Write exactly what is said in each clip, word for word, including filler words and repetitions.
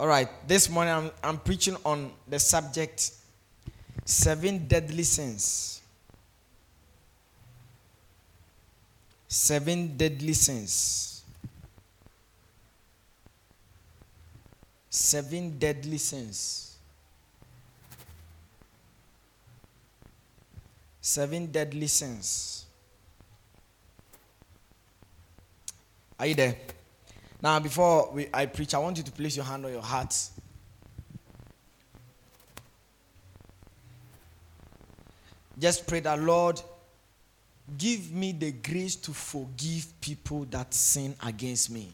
All right, this morning I'm, I'm preaching on the subject, seven deadly sins. Seven deadly sins. Seven deadly sins. Seven deadly sins. Are you there? Now, before we, I preach, I want you to place your hand on your heart. Just pray that, Lord, give me the grace to forgive people that sin against me.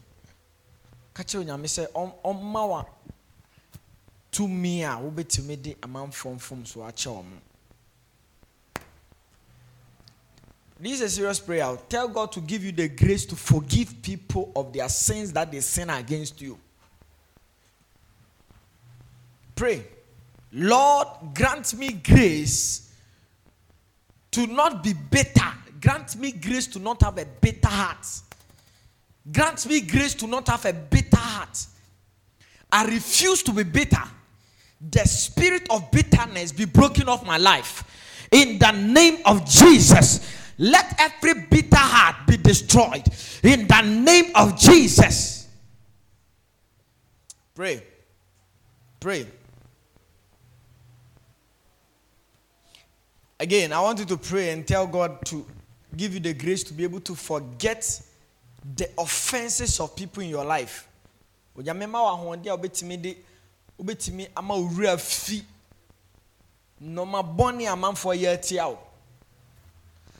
Kacho nyame say, "Omawa to me a obetime de amam from from so achom." This is a serious prayer. Tell God to give you the grace to forgive people of their sins that they sin against you. Pray, Lord, grant me grace to not be bitter. Grant me grace to not have a bitter heart. Grant me grace to not have a bitter heart. I refuse to be bitter. The spirit of bitterness be broken off my life. In the name of Jesus. Let every bitter heart be destroyed in the name of Jesus. Pray. Pray. Again, I want you to pray and tell God to give you the grace to be able to forget the offenses of people in your life.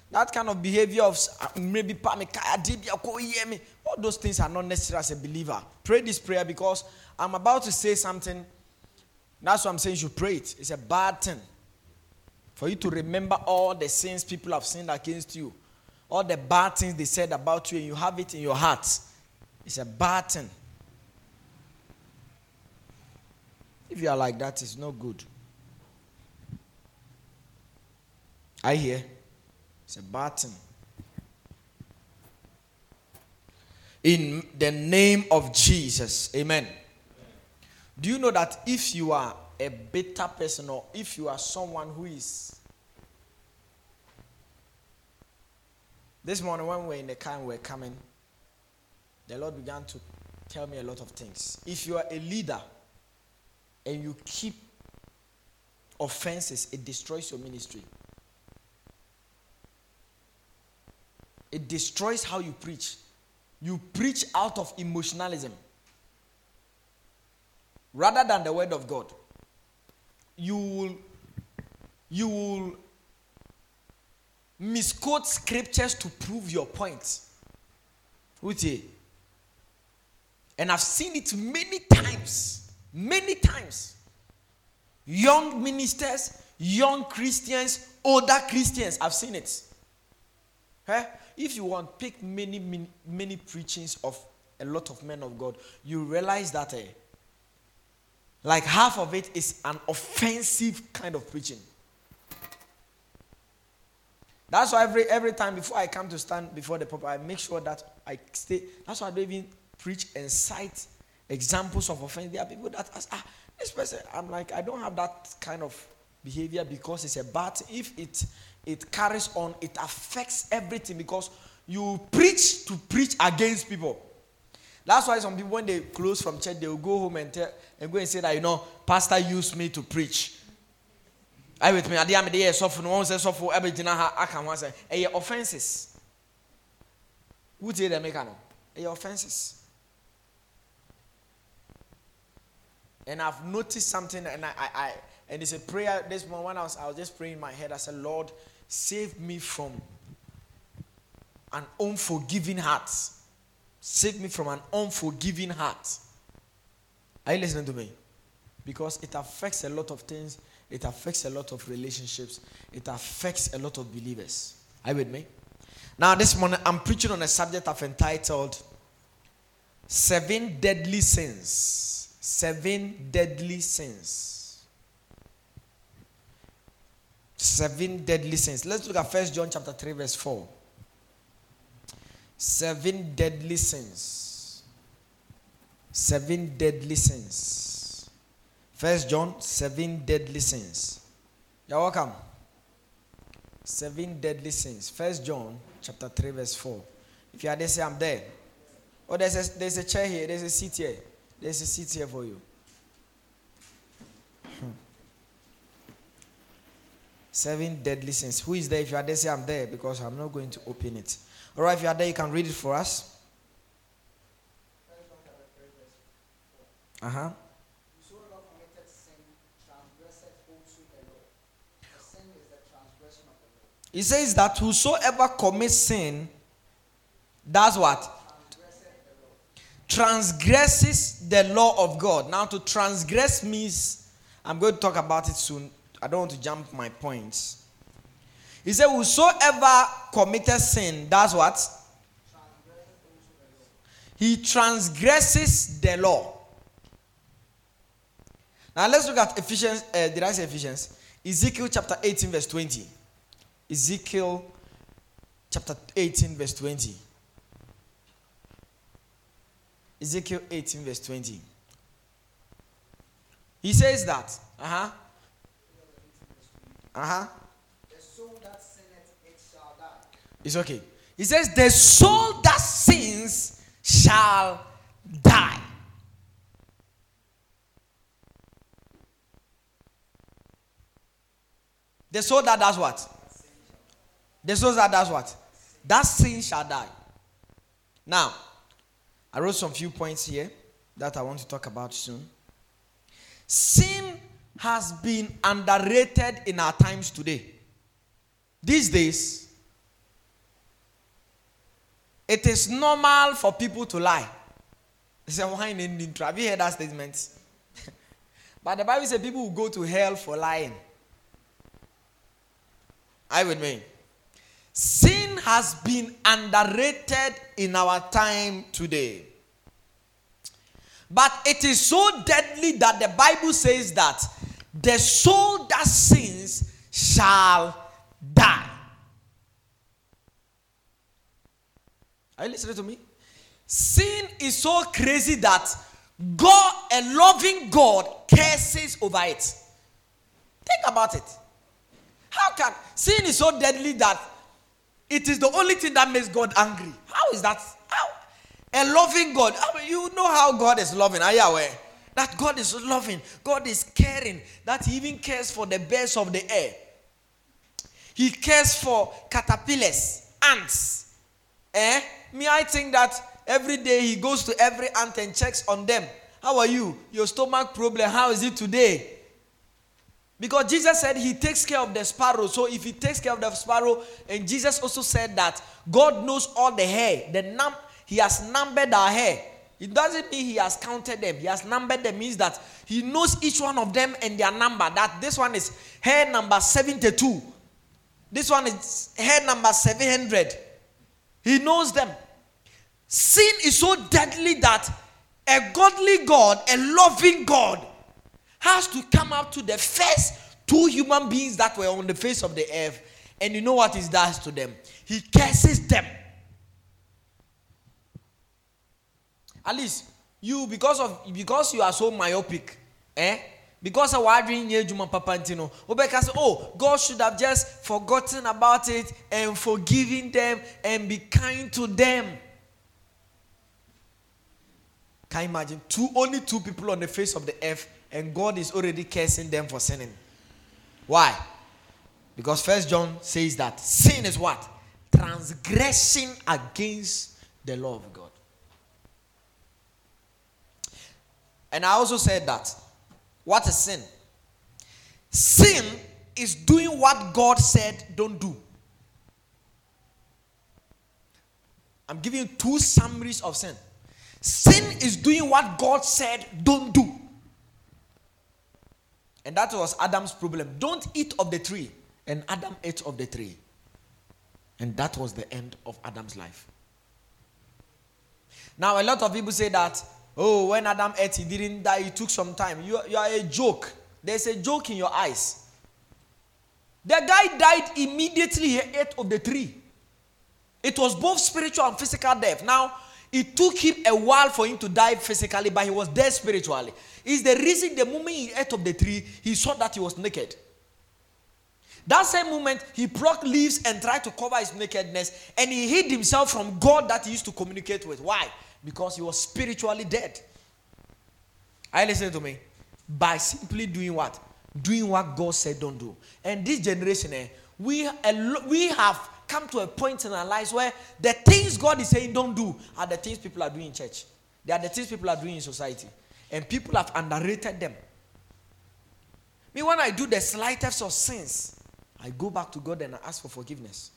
That kind of behavior of maybe all those things are not necessary as a believer. Pray this prayer because I'm about to say something. That's what I'm saying, you should pray it. It's a bad thing for you to remember all the sins people have sinned against you, all the bad things they said about you, and you have it in your heart. It's a bad thing. If you are like that, it's not good. I hear. It's a button. In the name of Jesus. Amen. Amen. Do you know that if you are a bitter person or if you are someone who is... This morning when we were in the car and we were coming, the Lord began to tell me a lot of things. If you are a leader and you keep offenses, it destroys your ministry. It destroys how you preach. You preach out of emotionalism rather than the word of God. You will, you will misquote scriptures to prove your point. And I've seen it many times. Many times. Young ministers, young Christians, older Christians. I've seen it. Huh? If you want, pick many, many, many preachings of a lot of men of God, you realize that eh, like half of it is an offensive kind of preaching. That's why every every time before I come to stand before the pulpit, I make sure that I stay. That's why I don't even preach and cite examples of offense. There are people that ask, ah, this person, I'm like, I don't have that kind of behavior because it's a bad, if it it carries on, it affects everything because you preach to preach against people. That's why some people, when they close from church, they will go home and tell and go and say that, you know, pastor used me to preach. I with me, I didn't hear suffer, no one says suffer, everything I can say. And your offenses. Who did they make an? Your offenses. And I've noticed something, and I, I, I and it's a prayer. This morning when I was, I was just praying in my head, I said, Lord, save me from an unforgiving heart. Save me from an unforgiving heart. Are you listening to me? Because it affects a lot of things. It affects a lot of relationships. It affects a lot of believers. Are you with me? Now, this morning, I'm preaching on a subject I've entitled Seven Deadly Sins. Seven Deadly Sins. Seven deadly sins. Let's look at First John chapter three, verse four. Seven deadly sins. Seven deadly sins. First John, seven deadly sins. You're welcome. Seven deadly sins. First John chapter three, verse four. If you are there, say I'm there. Oh, there's a there's a chair here, there's a seat here. There's a seat here for you. Hmm. Seven deadly sins. Who is there? If you are there, say I'm there, because I'm not going to open it. All right, if you are there, you can read it for us. Uh-huh. He says that whosoever commits sin does what? Transgresses the law of God. Now, to transgress means, I'm going to talk about it soon. I don't want to jump my points. He said, whosoever committed sin does what? He transgresses the law. Now, let's look at Ephesians. Uh, did I say Ephesians? Ezekiel chapter eighteen, verse twenty. Ezekiel chapter eighteen, verse twenty. Ezekiel eighteen, verse twenty. He says that, uh-huh, uh-huh. The soul that sinneth, it shall die. It's okay. He says, the soul that sins shall die. The soul that does what? The soul that does what? That sin shall die. Now, I wrote some few points here that I want to talk about soon. Sin has been underrated in our times today. These days, it is normal for people to lie. They say, why in Indian? Have you heard that statement? But the Bible says people will go to hell for lying. I would mean. Sin has been underrated in our time today. But it is so deadly that the Bible says that the soul that sins shall die. Are you listening to me? Sin is so crazy that God, a loving God, curses over it. Think about it. How can sin is so deadly that it is the only thing that makes God angry? How is that? How? A loving God. I mean, you know how God is loving. Are you aware? That God is loving. God is caring. That he even cares for the birds of the air. He cares for caterpillars, ants. Eh? Me, I think that every day he goes to every ant and checks on them. How are you? Your stomach problem. How is it today? Because Jesus said he takes care of the sparrow. So if he takes care of the sparrow, and Jesus also said that God knows all the hair. The num- he has numbered our hair. It doesn't mean he has counted them. He has numbered them. It means that he knows each one of them and their number. That this one is hair number seventy-two. This one is hair number seven hundred. He knows them. Sin is so deadly that a godly God, a loving God, has to come up to the first two human beings that were on the face of the earth. And you know what he does to them? He curses them. At least, you, because of because you are so myopic, eh? Because I was doing Juma Papantino. Oh, God should have just forgotten about it and forgiven them and be kind to them. Can you imagine? Two, only two people on the face of the earth, and God is already cursing them for sinning. Why? Because First John says that sin is what? Transgression against the law of God. And I also said that, what is sin? Sin is doing what God said don't do. I'm giving you two summaries of sin. Sin is doing what God said don't do. And that was Adam's problem. Don't eat of the tree. And Adam ate of the tree. And that was the end of Adam's life. Now, a lot of people say that, oh, when Adam ate, he didn't die. It took some time. You, you are a joke. There's a joke in your eyes. The guy died immediately he ate of the tree. It was both spiritual and physical death. Now, It took him a while for him to die physically, but he was dead spiritually. It's the reason the moment he ate of the tree, he saw that he was naked. That same moment, he plucked leaves and tried to cover his nakedness, and he hid himself from God that he used to communicate with. Why? Because he was spiritually dead. Are you listening to me? By simply doing what? Doing what God said don't do. And this generation, eh, we, we have come to a point in our lives where the things God is saying don't do are the things people are doing in church. They are the things people are doing in society. And people have underrated them. Me, when I do the slightest of sins, I go back to God and I ask for forgiveness.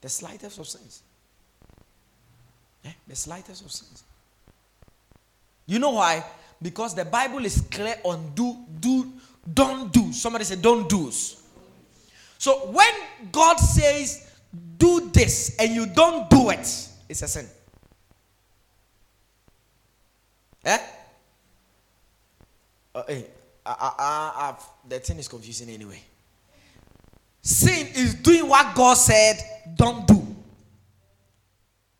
The slightest of sins. Eh? The slightest of sins. You know why? Because the Bible is clear on do, do, don't do. Somebody said don't do's. So when God says do this and you don't do it, it's a sin. Eh? Uh, hey, I, I, I, the thing is confusing anyway. Sin is doing what God said don't do.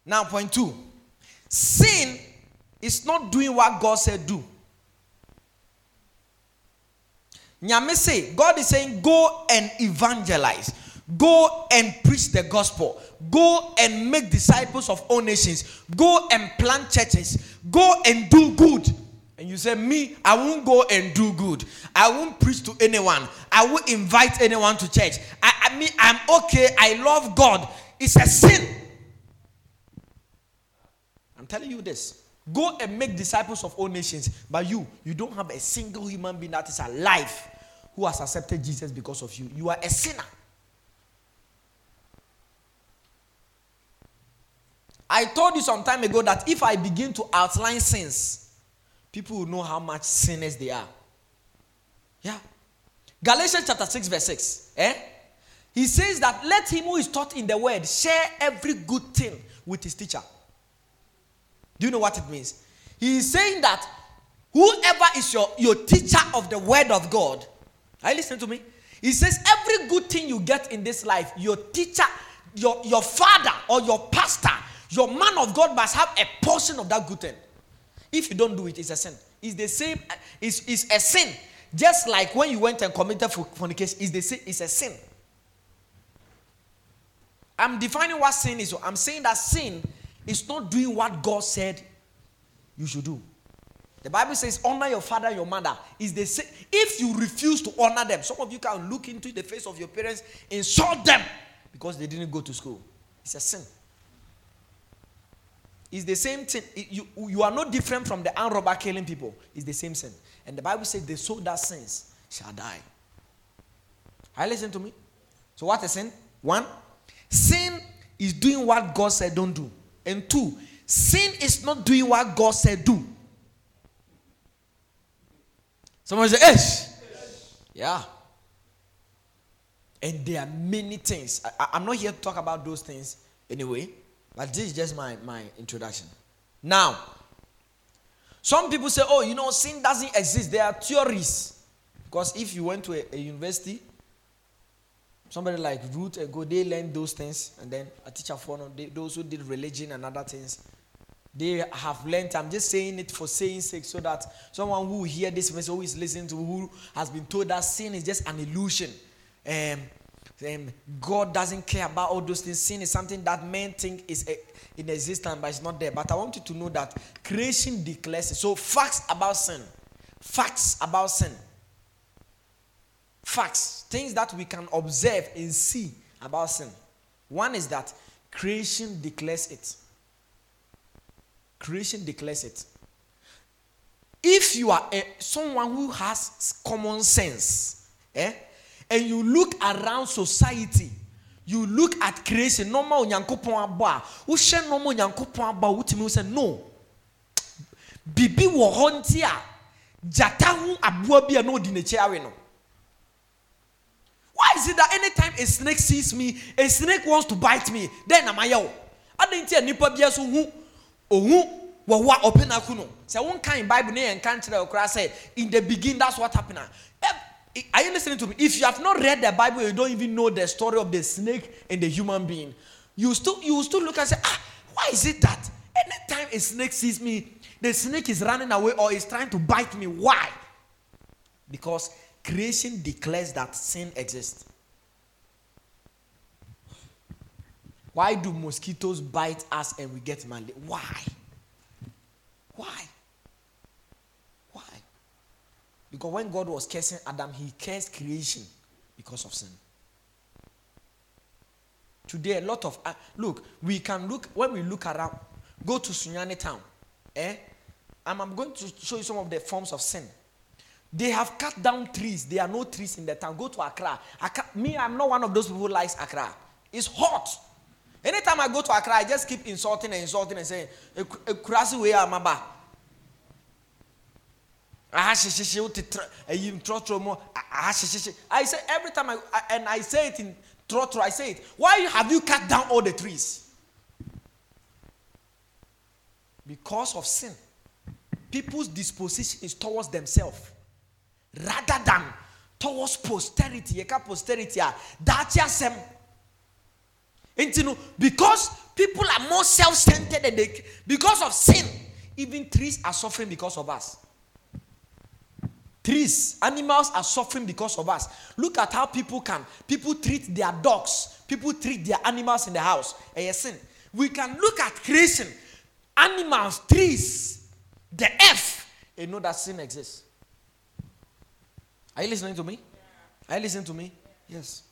Now, point two. Sin is not doing what God said do. Nyame say, God is saying, go and evangelize. Go and preach the gospel. Go and make disciples of all nations. Go and plant churches. Go and do good. And you say, me, I won't go and do good. I won't preach to anyone. I won't invite anyone to church. I, I mean, I'm okay. I love God. It's a sin. I'm telling you this. Go and make disciples of all nations. But you, you don't have a single human being that is alive who has accepted Jesus because of you. You are a sinner. I told you some time ago that if I begin to outline sins, people will know how much sinners they are. Yeah. Galatians chapter six verse six. Eh? He says that let him who is taught in the word share every good thing with his teacher. Do you know what it means? He is saying that whoever is your, your teacher of the word of God, are you listening to me? He says every good thing you get in this life, your teacher, your, your father or your pastor, your man of God must have a portion of that good thing. If you don't do it, it's a sin. It's the same. It's, it's a sin. Just like when you went and committed fornication, it's the same. It's a sin. I'm defining what sin is. I'm saying that sin is not doing what God said you should do. The Bible says, honor your father and your mother. It's the same. If you refuse to honor them, some of you can look into the face of your parents, insult them because they didn't go to school. It's a sin. It's the same thing. It, you, you are no different from the armed robber killing people. It's the same sin. And the Bible says the soul that sins shall die. Are you listening to me? So what is sin? One, sin is doing what God said don't do. And two, sin is not doing what God said do. Someone say, yes. yes. Yeah. And there are many things. I, I, I'm not here to talk about those things anyway. But this is just my, my introduction. Now, some people say, oh, you know, sin doesn't exist. There are theories. Because if you went to a, a university, somebody like Ruth and Go, they learned those things. And then a teacher for those who did religion and other things, they have learned. I'm just saying it for saying sake so that someone who hear this message, who is listening to, who has been told that sin is just an illusion. Um, Um, God doesn't care about all those things. Sin is something that men think is a, in existence, but it's not there. But I want you to know that creation declares it. So facts about sin. Facts about sin. Facts. Things that we can observe and see about sin. One is that creation declares it. Creation declares it. If you are a, someone who has common sense, eh? And you look around society, you look at creation, normal Nyankopon aba, wo hwe normal Nyankopon aba wo timi wo say no. Bibi wo honti a jata hu aboa bi a no di na chi awe no. Why is it that anytime a snake sees me, a snake wants to bite me? Then am I yo. Adanti anipa bia so hu ohu wo wa openaku no. Say won kan Bible na yen kan kire okra say in the beginning that's what happened. Are you listening to me? If you have not read the Bible, you don't even know the story of the snake and the human being. You still, you still look and say, ah, why is it that Anytime a snake sees me, the snake is running away or is trying to bite me. Why? Because creation declares that sin exists. Why do mosquitoes bite us and we get malaria? Why? Why? Why? Because when God was cursing Adam, he cursed creation because of sin. Today, a lot of... Uh, look, we can look... When we look around, go to Sunyani town. Eh? And I'm going to show you some of the forms of sin. They have cut down trees. There are no trees in the town. Go to Accra. Accra me, I'm not one of those people who likes Accra. It's hot. Anytime I go to Accra, I just keep insulting and insulting and saying, Ekurasi we are maba. I say every time I, I and I say it in Trotro, I say it. Why have you cut down all the trees? Because of sin. People's disposition is towards themselves rather than towards posterity. Yeka posterity ah. That's just them. Because people are more self-centered than they, because of sin, even trees are suffering because of us. Trees, animals are suffering because of us. Look at how people can. People treat their dogs. People treat their animals in the house. And yes, sin. We can look at creation, animals, trees, the earth, and know that sin exists. Are you listening to me? Are you listening to me? Yes.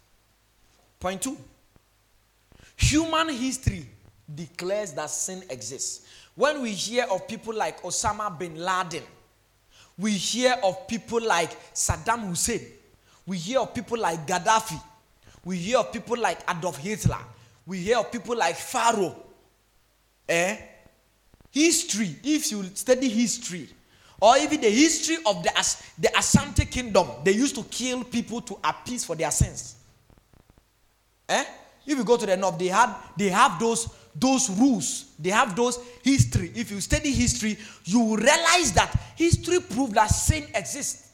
Point two. Human history declares that sin exists. When we hear of people like Osama bin Laden, we hear of people like Saddam Hussein, we hear of people like Gaddafi, we hear of people like Adolf Hitler, we hear of people like Pharaoh. Eh? History, if you study history, or even the history of the, As- the Asante Kingdom, they used to kill people to appease for their sins. Eh? If you go to the north, they had they have those those rules. They have those history. If you study history, you will realize that history proves that sin exists.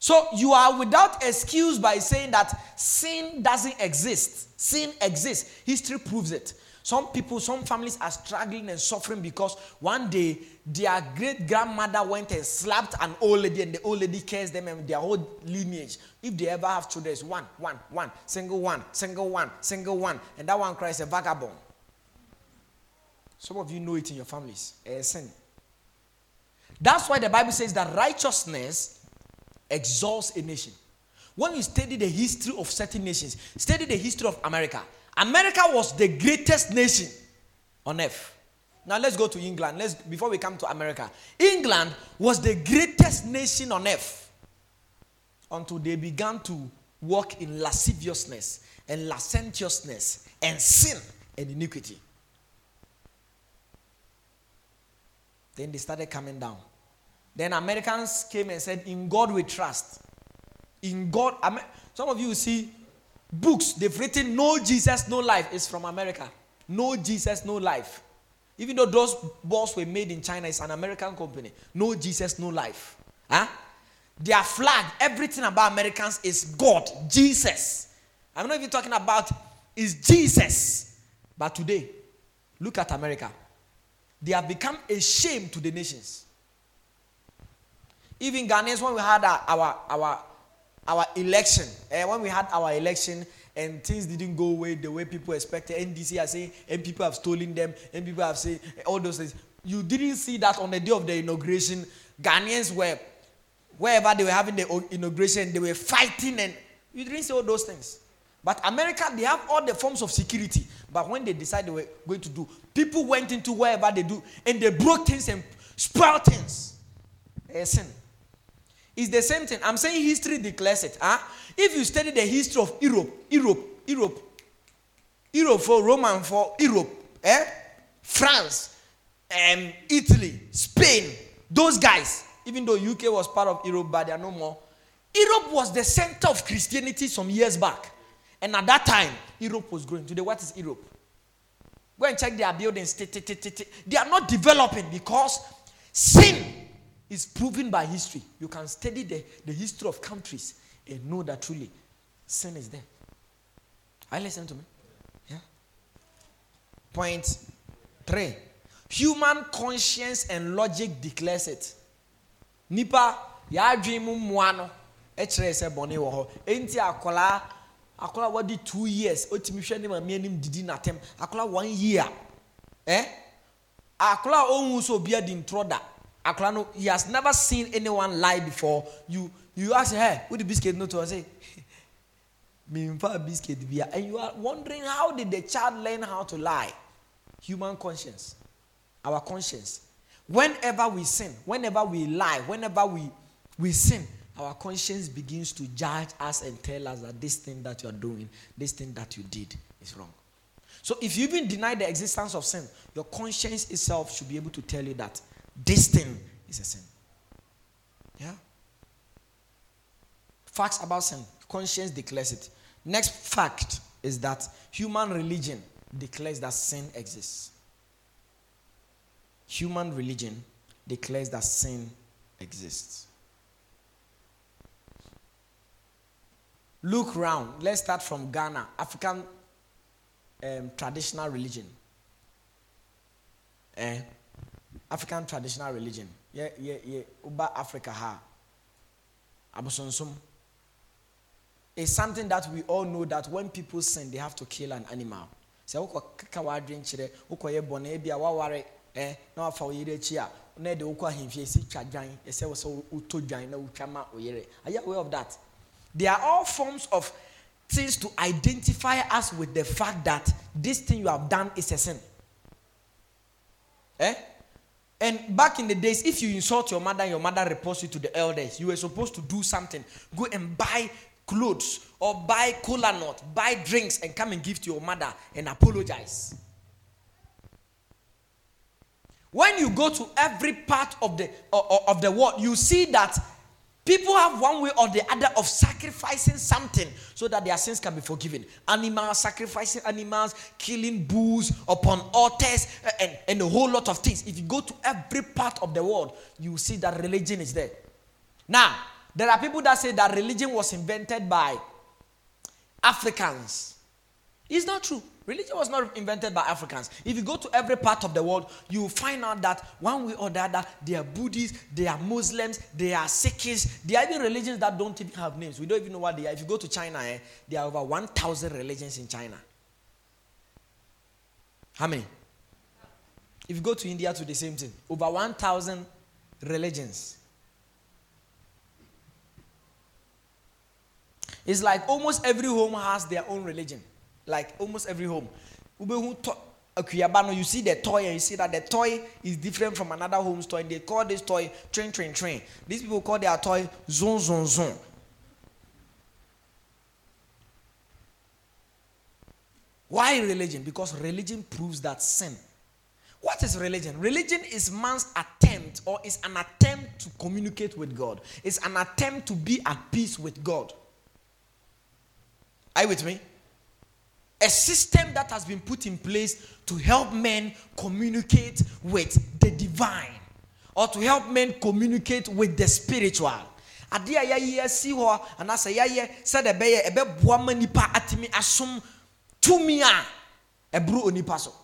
So you are without excuse by saying that sin doesn't exist. Sin exists. History proves it. Some people, some families are struggling and suffering because one day their great-grandmother went and slapped an old lady and the old lady cursed them and their whole lineage. If they ever have children, it's one, one, one, single one, single one, single one. And that one cries a vagabond. Some of you know it in your families. It's sin. That's why the Bible says that righteousness exalts a nation. When you study the history of certain nations, study the history of America. America was the greatest nation on earth. Now let's go to England. Let's before we come to America. England was the greatest nation on earth until they began to walk in lasciviousness and licentiousness and sin and iniquity. Then they started coming down. Then Americans came and said, "In God we trust." In God, some of you see. Books, they've written, "No Jesus, no life," is from America. No Jesus, no life. Even though those balls were made in China, it's an American company. No Jesus, no life. Huh? Their flag, everything about Americans is God, Jesus. I'm not even talking about is Jesus. But today, look at America. They have become a shame to the nations. Even Ghanaians, when we had our our, our Our election, eh, when we had our election and things didn't go away the way people expected, N D C are saying, and people have stolen them, and people have said all those things. You didn't see that on the day of the inauguration. Ghanaians were, wherever they were having the inauguration, they were fighting, and you didn't see all those things. But America, they have all the forms of security. But when they decided they were going to do, people went into wherever they do, and they broke things and spoiled things. Eh, sin. It's the same thing. I'm saying history declares it. Huh? If you study the history of Europe, Europe, Europe, Europe for Roman for Europe, eh? France, um, Italy, Spain, those guys, even though U K was part of Europe, but they are no more. Europe was the center of Christianity some years back. And at that time, Europe was growing. Today, what is Europe? Go and check their buildings. They are not developing because sin is proven by history. You can study the, the history of countries and know that truly sin is there. Are you listening to me? Yeah? Point three. Human conscience and logic declares it. Nipa ya dream muano echere se boni wo ho enti akola akola wadi two years otimi hwe ne ma mianim didi natem akola one year eh akola ohun so bia di introda akola no he has never seen anyone lie before. You you ask her with the biscuit no to say me mfa biscuit bia and you are wondering how did the child learn how to lie? Human conscience. Our conscience. Whenever we sin, whenever we lie, whenever we, we sin, our conscience begins to judge us and tell us that this thing that you are doing, this thing that you did is wrong. So if you've been denied the existence of sin, your conscience itself should be able to tell you that this thing is a sin. Yeah? Facts about sin. Conscience declares it. Next fact is that human religion declares that sin exists. Human religion declares that sin exists. Look round. Let's start from Ghana, African um, traditional religion. Eh? African traditional religion. Yeah, yeah, yeah. Uba Africa ha. Abosonsom. It's something that we all know that when people sin, they have to kill an animal. Say, uko kawa drink chire, uko ye bone ebi awaware. Eh, now for Yere Chia, Ned Oka him, yes, Chajan, yes, I was so Utojan, no Chama Oyere. Are you aware of that? They are all forms of things to identify us with the fact that this thing you have done is a sin. Eh? And back in the days, if you insult your mother, your mother reports you to the elders. You were supposed to do something. Go and buy clothes or buy cola nut, buy drinks, and come and give to your mother and apologize. When you go to every part of the uh, of the world, you see that people have one way or the other of sacrificing something so that their sins can be forgiven. Animals, sacrificing animals, killing bulls upon altars, and, and a whole lot of things. If you go to every part of the world, you see that religion is there. Now, there are people that say that religion was invented by Africans. It's not true. Religion was not invented by Africans. If you go to every part of the world, you find out that one way or the other, they are Buddhists, they are Muslims, they are Sikhs. There are even religions that don't even have names. We don't even know what they are. If you go to China, eh, there are over one thousand religions in China. How many? If you go to India, to the same thing. Over one thousand religions. It's like almost every home has their own religion. Like almost every home. You see the toy and you see that the toy is different from another home's toy. They call this toy train, train, train. These people call their toy zon, zon, zon. Why religion? Because religion proves that sin. What is religion? Religion is man's attempt or is an attempt to communicate with God. It's an attempt to be at peace with God. Are you with me? A system that has been put in place to help men communicate with the divine or to help men communicate with the spiritual. Adia ya ye si ho anasa ya ye se de be ye ebe boa manipa atimi asom tumi a ebru onipa so.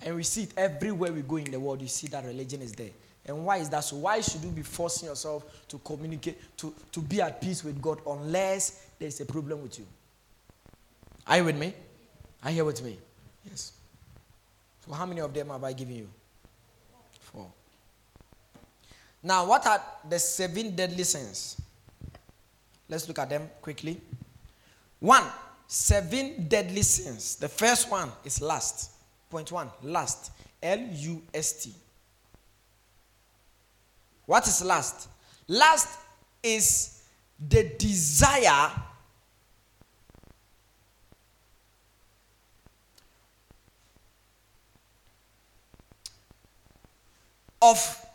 And we see it everywhere we go in the world. You see that religion is there. And why is that so? Why should you be forcing yourself to communicate, to, to be at peace with God unless there is a problem with you? Are you with me? Are you here with me? Yes. So how many of them have I given you? Four. Now, what are the seven deadly sins? Let's look at them quickly. One, seven deadly sins. The first one is lust. Point one, lust. L U S T. What is lust? Lust is the desire of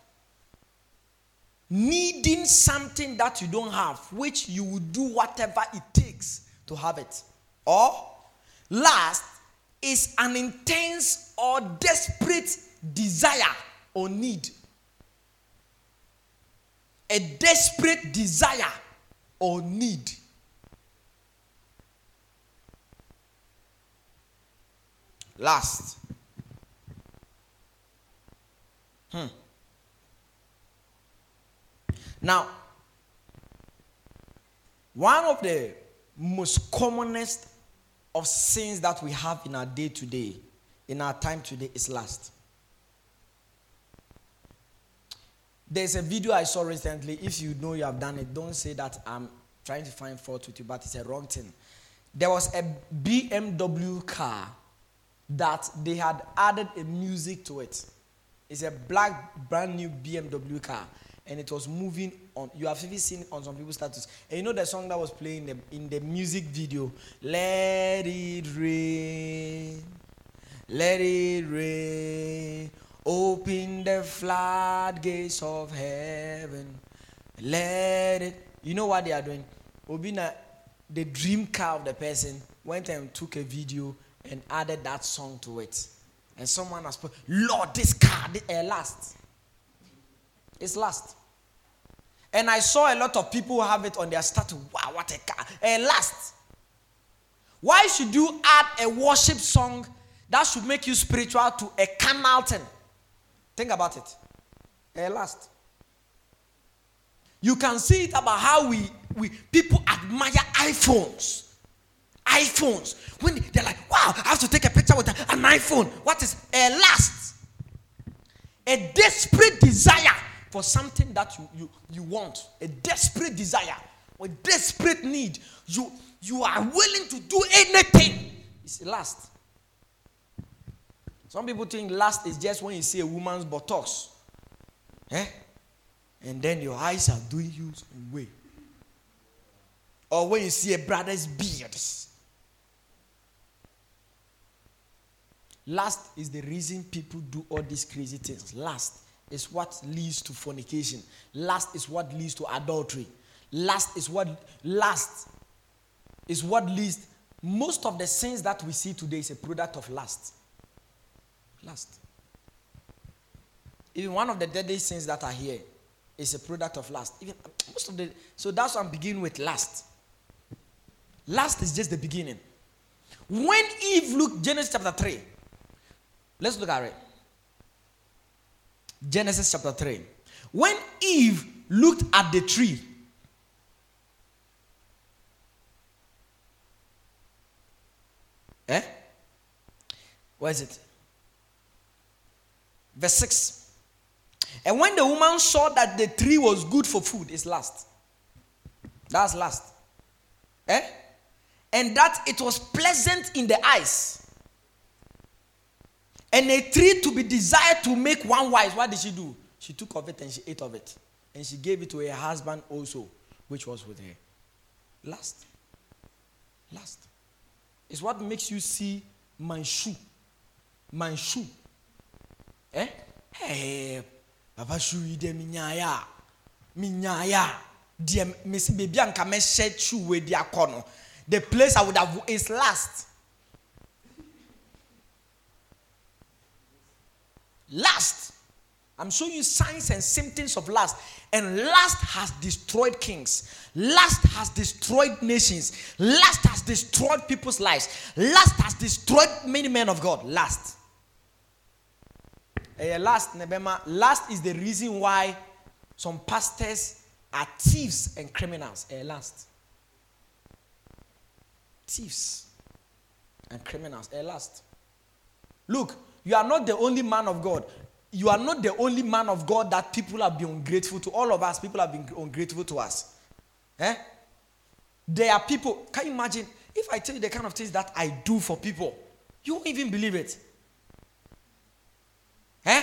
needing something that you don't have, which you will do whatever it takes to have it. Or last is an intense or desperate desire or need. A desperate desire or need. last. Hmm. Now, one of the most commonest of sins that we have in our day to day, in our time today, is lust. There's a video I saw recently. If you know you have done it, don't say that I'm trying to find fault with you, but it's a wrong thing. There was a B M W car that they had added a music to it. It's a black, brand new B M W car, and it was moving on. You have even seen it on some people's status. And you know the song that was playing in the, in the music video? Let it rain, let it rain, open the floodgates of heaven, let it. You know what they are doing? Obina, the dream car of the person, went and took a video and added that song to it. And someone has put, Lord, this car, this, uh, last. It's last. And I saw a lot of people have it on their status. Wow, what a car. Uh, last. Why should you add a worship song that should make you spiritual to a carnal thing? Think about it. Uh, last. You can see it about how we, we people admire iPhones. iPhones. When they're like, wow, I have to take a picture with an iPhone. What is a lust? A desperate desire for something that you, you, you want. A desperate desire. A desperate need. You, you are willing to do anything. It's a lust. Some people think lust is just when you see a woman's buttocks. Eh? And then your eyes are doing you some way. Or when you see a brother's beard. Lust is the reason people do all these crazy things. Lust is what leads to fornication. Lust is what leads to adultery. Lust is what lust is what leads. Most of the sins that we see today is a product of lust. Lust. Even one of the deadly sins that are here is a product of lust. Even most of the so that's why I'm beginning with lust. Lust is just the beginning. When Eve looked, Genesis chapter three. Let's look at it. Genesis chapter three. When Eve looked at the tree, eh? Where is it? Verse six. And when the woman saw that the tree was good for food, it's lust. That's lust. Eh? And that it was pleasant in the eyes. And a tree to be desired to make one wise. What did she do? She took of it and she ate of it. And she gave it to her husband also, which was with her. Lust. Lust. It's what makes you see Manchu. Manchu. Eh? Hey, Baba Shui de Minyaya. Minyaya. Dear Miss Bibianca Meshe Chu Diacono. The place I would have is last. Last. I'm showing you signs and symptoms of lust. And lust has destroyed kings. Lust has destroyed nations. Lust has destroyed people's lives. Lust has destroyed many men of God. Lust. Uh, last, Nebema, last is the reason why some pastors are thieves and criminals. Uh, last. Thieves and criminals. Uh, last. Look, you are not the only man of God. You are not the only man of God that people have been ungrateful to. All of us, people have been ungrateful to us. Eh? There are people, can you imagine, if I tell you the kind of things that I do for people, you won't even believe it. Eh?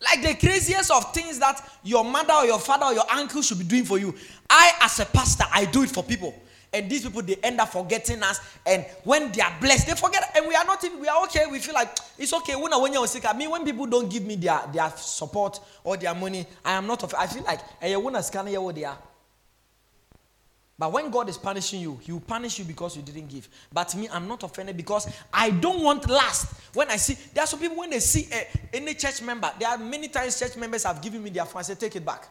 Like the craziest of things that your mother or your father or your uncle should be doing for you. I, as a pastor, I do it for people. And these people, they end up forgetting us. And when they are blessed, they forget. And we are not even, we are okay. We feel like, it's okay. When you're sick, I mean, when people don't give me their, their support or their money, I am not, of, I feel like, and you won't scan what they are. But when God is punishing you, He will punish you because you didn't give. But me, I'm not offended because I don't want lust. When I see, there are some people when they see a, any church member, there are many times church members have given me their phone. I say, take it back.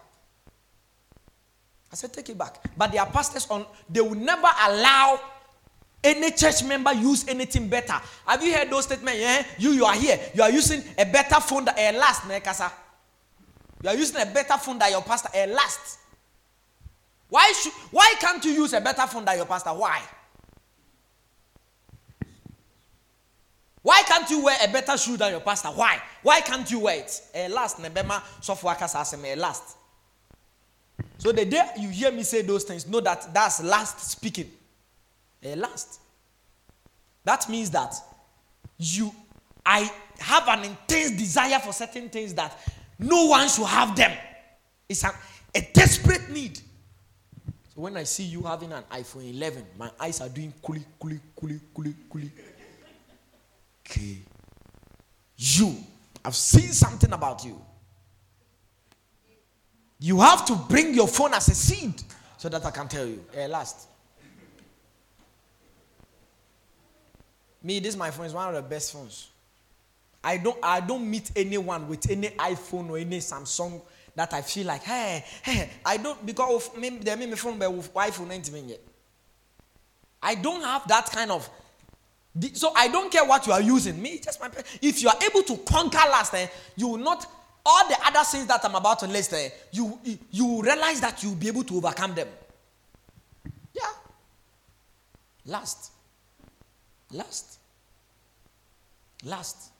I said, take it back. But their pastors, on, they will never allow Any church member use anything better? Have you heard those statements? Yeah? You, you are here. You are using a better phone than a last. You are using a better phone than your pastor. A last. Why should? Why can't you use a better phone than your pastor? Why? Why can't you wear a better shoe than your pastor? Why? Why can't you wear it? A last. Nebema software kasasem a last. So the day you hear me say those things, know that that's last speaking. A last. That means that you, I have an intense desire for certain things that no one should have them. It's a, a desperate need. So when I see you having an iPhone eleven, my eyes are doing kuli, kuli, kuli, kuli, kuli. Okay. You, I've seen something about you. You have to bring your phone as a seed so that I can tell you. Hey, last. Me, this my phone is one of the best phones. I don't I don't meet anyone with any iPhone or any Samsung that I feel like, hey, hey, I don't, because of me, they made me phone by iPhone yet. I don't have that kind of, so I don't care what you are using. Me, just my, if you are able to conquer last, eh, you will not, all the other things that I'm about to list, eh, you, you will realize that you will be able to overcome them. Yeah. Last. Last. Last.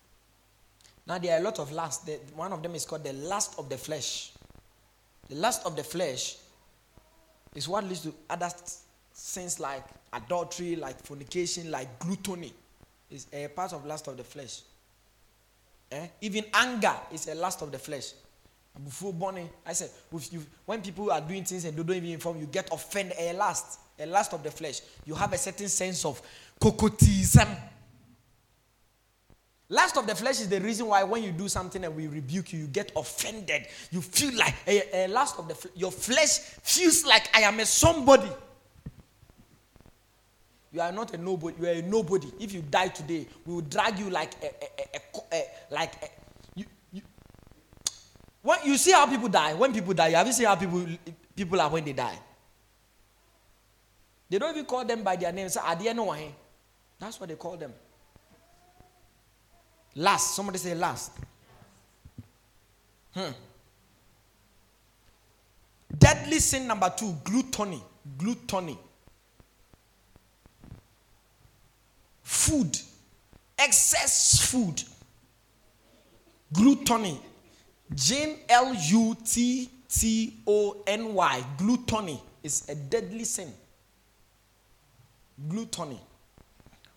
Now, there are a lot of lusts. One of them is called the lust of the flesh. The lust of the flesh is what leads to other sins like adultery, like fornication, like gluttony. It's a part of lust of the flesh. Eh? Even anger is a lust of the flesh. Before Bonnie, I said, when people are doing things and they don't even inform, you get offended. A lust, a lust of the flesh. You have a certain sense of cocotism. Lust of the flesh is the reason why when you do something and we rebuke you, you get offended. You feel like a, a lust of the flesh. Your flesh feels like I am a somebody. You are not a nobody. You are a nobody. If you die today, we will drag you like a, a, a, a, a like. A, you, you. When you see how people die. When people die, you have you seen how people people are when they die? They don't even call them by their name. Say, Adienowahe. That's what they call them. Last. Somebody say last. Hmm. Deadly sin number two, gluttony. Gluttony. Food. Excess food. Gluttony. G L U T T O N Y. Gluttony is a deadly sin. Gluttony.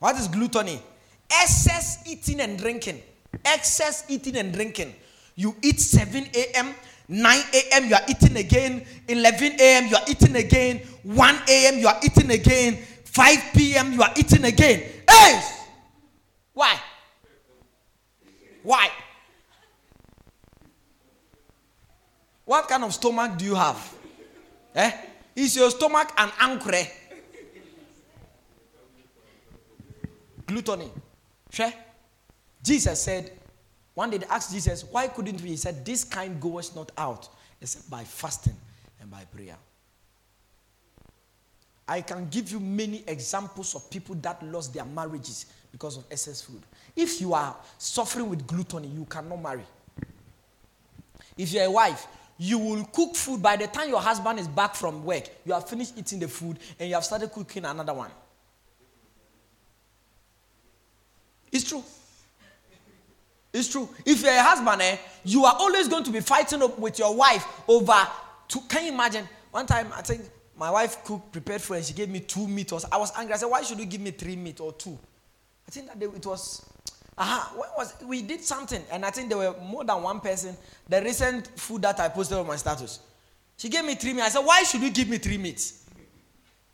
What is gluttony? Excess eating and drinking. Excess eating and drinking. You eat seven a.m., nine a.m., you are eating again. eleven a.m., you are eating again. one a.m., you are eating again. five p.m., you are eating again. Hey! Why? Why? What kind of stomach do you have? Eh? Is your stomach an anchor? Gluttony. Sure. Jesus said, one day they asked Jesus, why couldn't we? He said, this kind goeth not out except by fasting and by prayer. I can give you many examples of people that lost their marriages because of excess food. If you are suffering with gluttony, you cannot marry. If you're a wife, you will cook food. By the time your husband is back from work, you have finished eating the food and you have started cooking another one. It's true. It's true. If you're a husband, eh, you are always going to be fighting up with your wife over. To, can you imagine? One time, I think my wife cooked, prepared for, and she gave me two meat. I was angry. I said, "Why should you give me three meat or two?" I think that day it was. Aha, when was we did something, and I think there were more than one person. The recent food that I posted on my status, she gave me three meat. I said, "Why should you give me three meat?"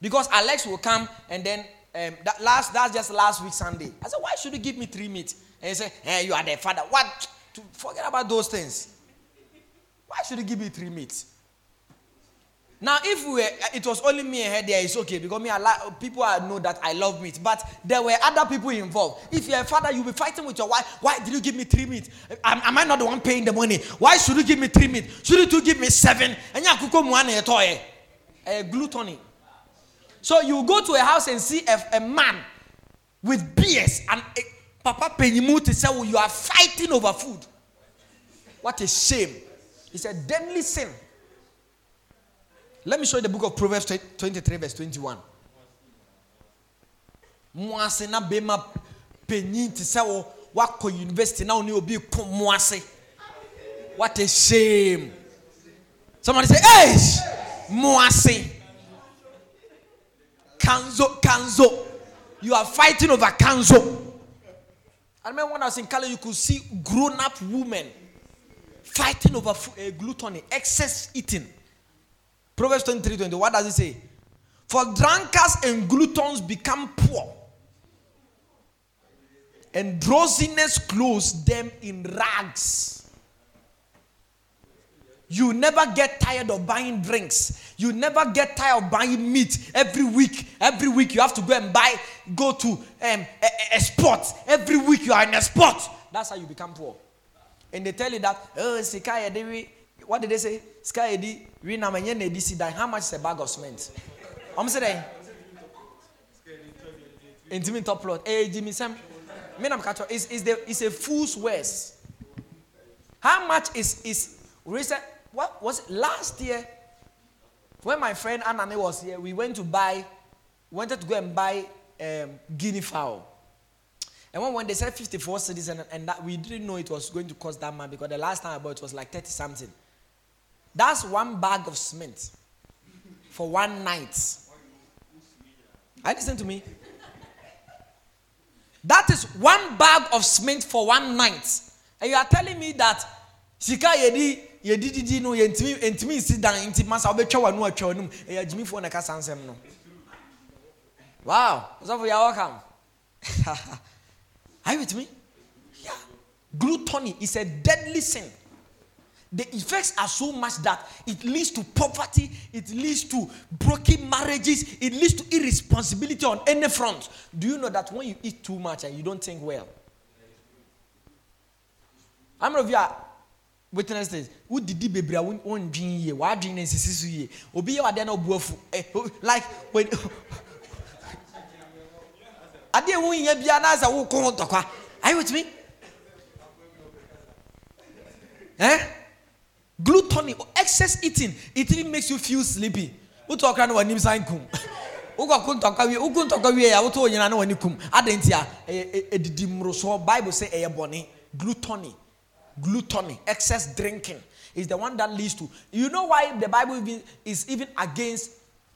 Because Alex will come and then. Um, that last that's just last week Sunday. I said, why should you give me three meats? And he said, hey, you are the father. What? To forget about those things. Why should you give me three meats? Now, if we were, it was only me and her there, it's okay because me, I like, people know that I love meat. But there were other people involved. If you're a father, you'll be fighting with your wife. Why did you give me three meats? Am, am I not the one paying the money? Why should you give me three meats? Should you two give me seven? And you are gluttony. So you go to a house and see a, a man with beers and a, Papa Penimut said, well, you are fighting over food. What a shame. It's a deadly sin. Let me show you the book of Proverbs twenty-three, verse twenty-one. Mwasena bema penyi ti sawo wako university na oni obi ko mwase. What a shame. Somebody say, "Hey, mwase." Kanzo, kanzo. You are fighting over kanzo. I remember when I was in college, you could see grown-up women fighting over uh, gluttony, excess eating. Proverbs twenty-three, twenty. What does it say? For drunkards and gluttons become poor, and drowsiness clothes them in rags. You never get tired of buying drinks. You never get tired of buying meat. Every week, every week you have to go and buy, go to um, a, a spot. Every week you are in a spot. That's how you become poor. And they tell you that, oh, Sikaya, what did they say? Sikaya, di, how much is a bag of cement? I'm saying, intimate top plot. Hey, Jimmy Sam, is is the is a fool's waste. How much is is recent? What was it? Last year when my friend Anani was here? We went to buy, wanted to go and buy um, guinea fowl, and when, when they said fifty-four cities, and, and that we didn't know it was going to cost that much because the last time I bought it was like thirty something. That's one bag of cement for one night. I listen to me. That is one bag of cement for one night. And you are telling me that Sika Yedi Yedi no Yentimi Entimi sit down inti masa obecho wanu atwa num e Jimmy for na ka sansem no. Wow, so for you are welcome. Are you with me? Yeah. Gluttony is a deadly sin. The effects are so much that it leads to poverty, it leads to broken marriages, it leads to irresponsibility on any front. Do you know that when you eat too much and you don't think well? How many of you are witness this? Who did the baby one dream year? Why dream and six year? Obi wa dey no buafu. Like when Ade won ye bia na say wo kon tokwa. Are you with me? Eh? Gluttony or excess eating, it even makes you feel sleepy. Who talk around when you sign cum? Who can't talk away? Who can't talk away? I will tell you now when you come. Adentia, a dimroso Bible say a bonny. Gluttony, gluttony, excess drinking is the one that leads to. You know why the Bible even, is even against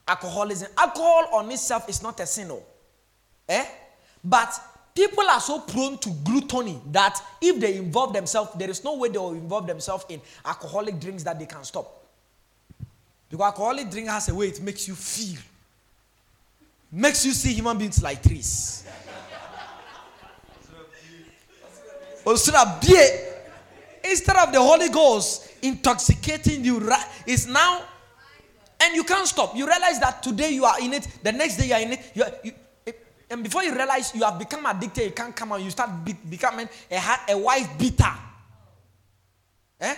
alcoholism? Alcohol on itself is not a sin, no. Eh? But people are so prone to gluttony that if they involve themselves, there is no way they will involve themselves in alcoholic drinks that they can stop. Because alcoholic drink has a way it makes you feel. Makes you see human beings like trees. Instead of the Holy Ghost intoxicating you, it's now, and you can't stop. You realize that today you are in it, the next day you are in it, you are, you, and before you realize you have become addicted, you can't come out. You start be- becoming a, a wife beater. Eh?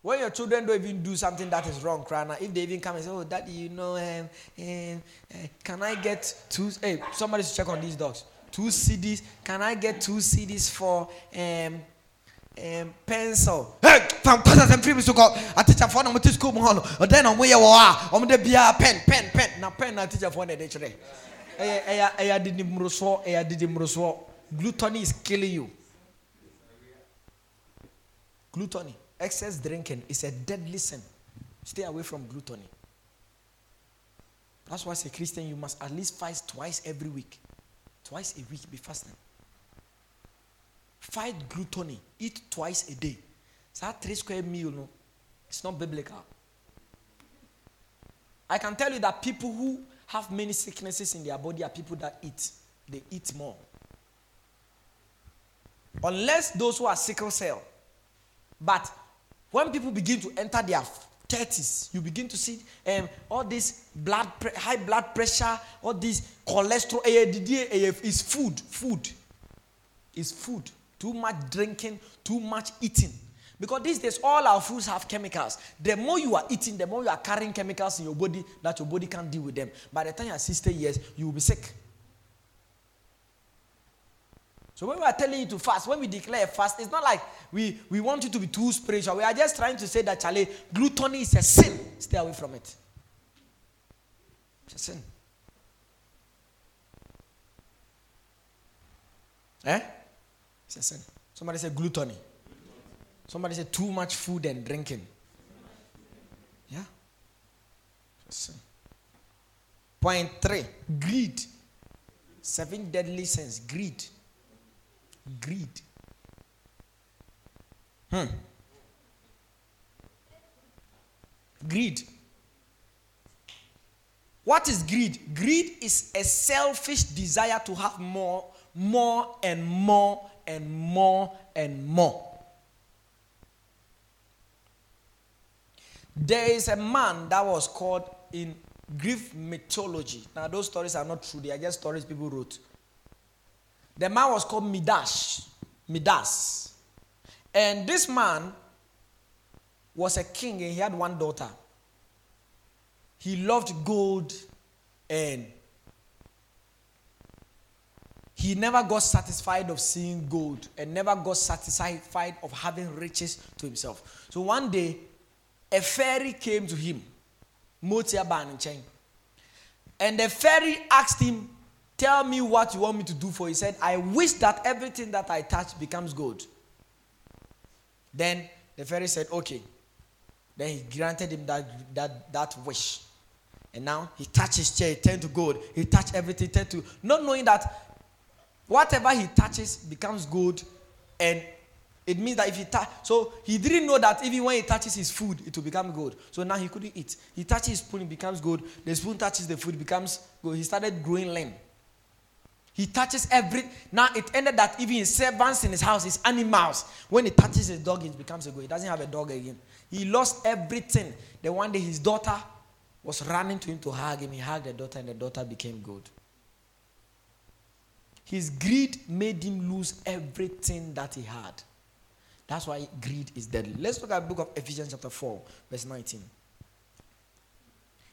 When your children don't even do something that is wrong, Krana, if they even come and say, "Oh, Daddy, you know, um, um, uh, can I get two?" Hey, somebody should check on these dogs. Two C Ds. Can I get two C Ds for um, um, pencil? Hey, from past and previous to call. I teach a phone. I'm teach school. Then I'm where you are. I'm the beer pen, pen, pen. Now pen. I teach a phone. Today. Gluttony is killing you. Gluttony, excess drinking is a deadly sin. Stay away from gluttony. That's why as a Christian you must at least fast twice every week. Twice a week be fasting. Fight gluttony. Eat twice a day. It's that three square meal, no? It's not biblical. I can tell you that people who have many sicknesses in their body are people that eat. They eat more. Unless those who are sickle cell. But when people begin to enter their thirties, you begin to see um, all this blood pre- high blood pressure, all this cholesterol, A D D, A F, is food. Food. It's food. Too much drinking, too much eating. Because these days, all our foods have chemicals. The more you are eating, the more you are carrying chemicals in your body that your body can't deal with them. By the time you are sixty years, you will be sick. So when we are telling you to fast, when we declare fast, it's not like we, we want you to be too spiritual. We are just trying to say that, Charlie, gluttony is a sin. Stay away from it. It's a sin. Eh? It's a sin. Somebody say gluttony. Somebody say too much food and drinking. Yeah? It's a sin. Point three, greed. Seven deadly sins, greed. Greed. Hmm. Greed. What is greed? Greed is a selfish desire to have more, more and more and more and more. There is a man that was called in Greek mythology. Now, those stories are not true. They are just stories people wrote. The man was called Midas. Midas. And this man was a king and he had one daughter. He loved gold and he never got satisfied of seeing gold and never got satisfied of having riches to himself. So one day, a fairy came to him. And the fairy asked him, tell me what you want me to do for. He said, I wish that everything that I touch becomes gold. Then the fairy said, okay. Then he granted him that, that, that wish. And now he touched his chair, it turned to gold. He touched everything, turned to, not knowing that whatever he touches becomes gold. And it means that if he touch, so he didn't know that even when he touches his food, it will become gold. So now he couldn't eat. He touches his spoon, it becomes gold. The spoon touches the food, it becomes gold. He started growing lame. He touches every... Now it ended that even his servants in his house, his animals, when he touches his dog, it becomes a goat. He doesn't have a dog again. He lost everything. Then one day his daughter was running to him to hug him. He hugged the daughter and the daughter became gold. His greed made him lose everything that he had. That's why greed is deadly. Let's look at the book of Ephesians chapter four, verse nineteen.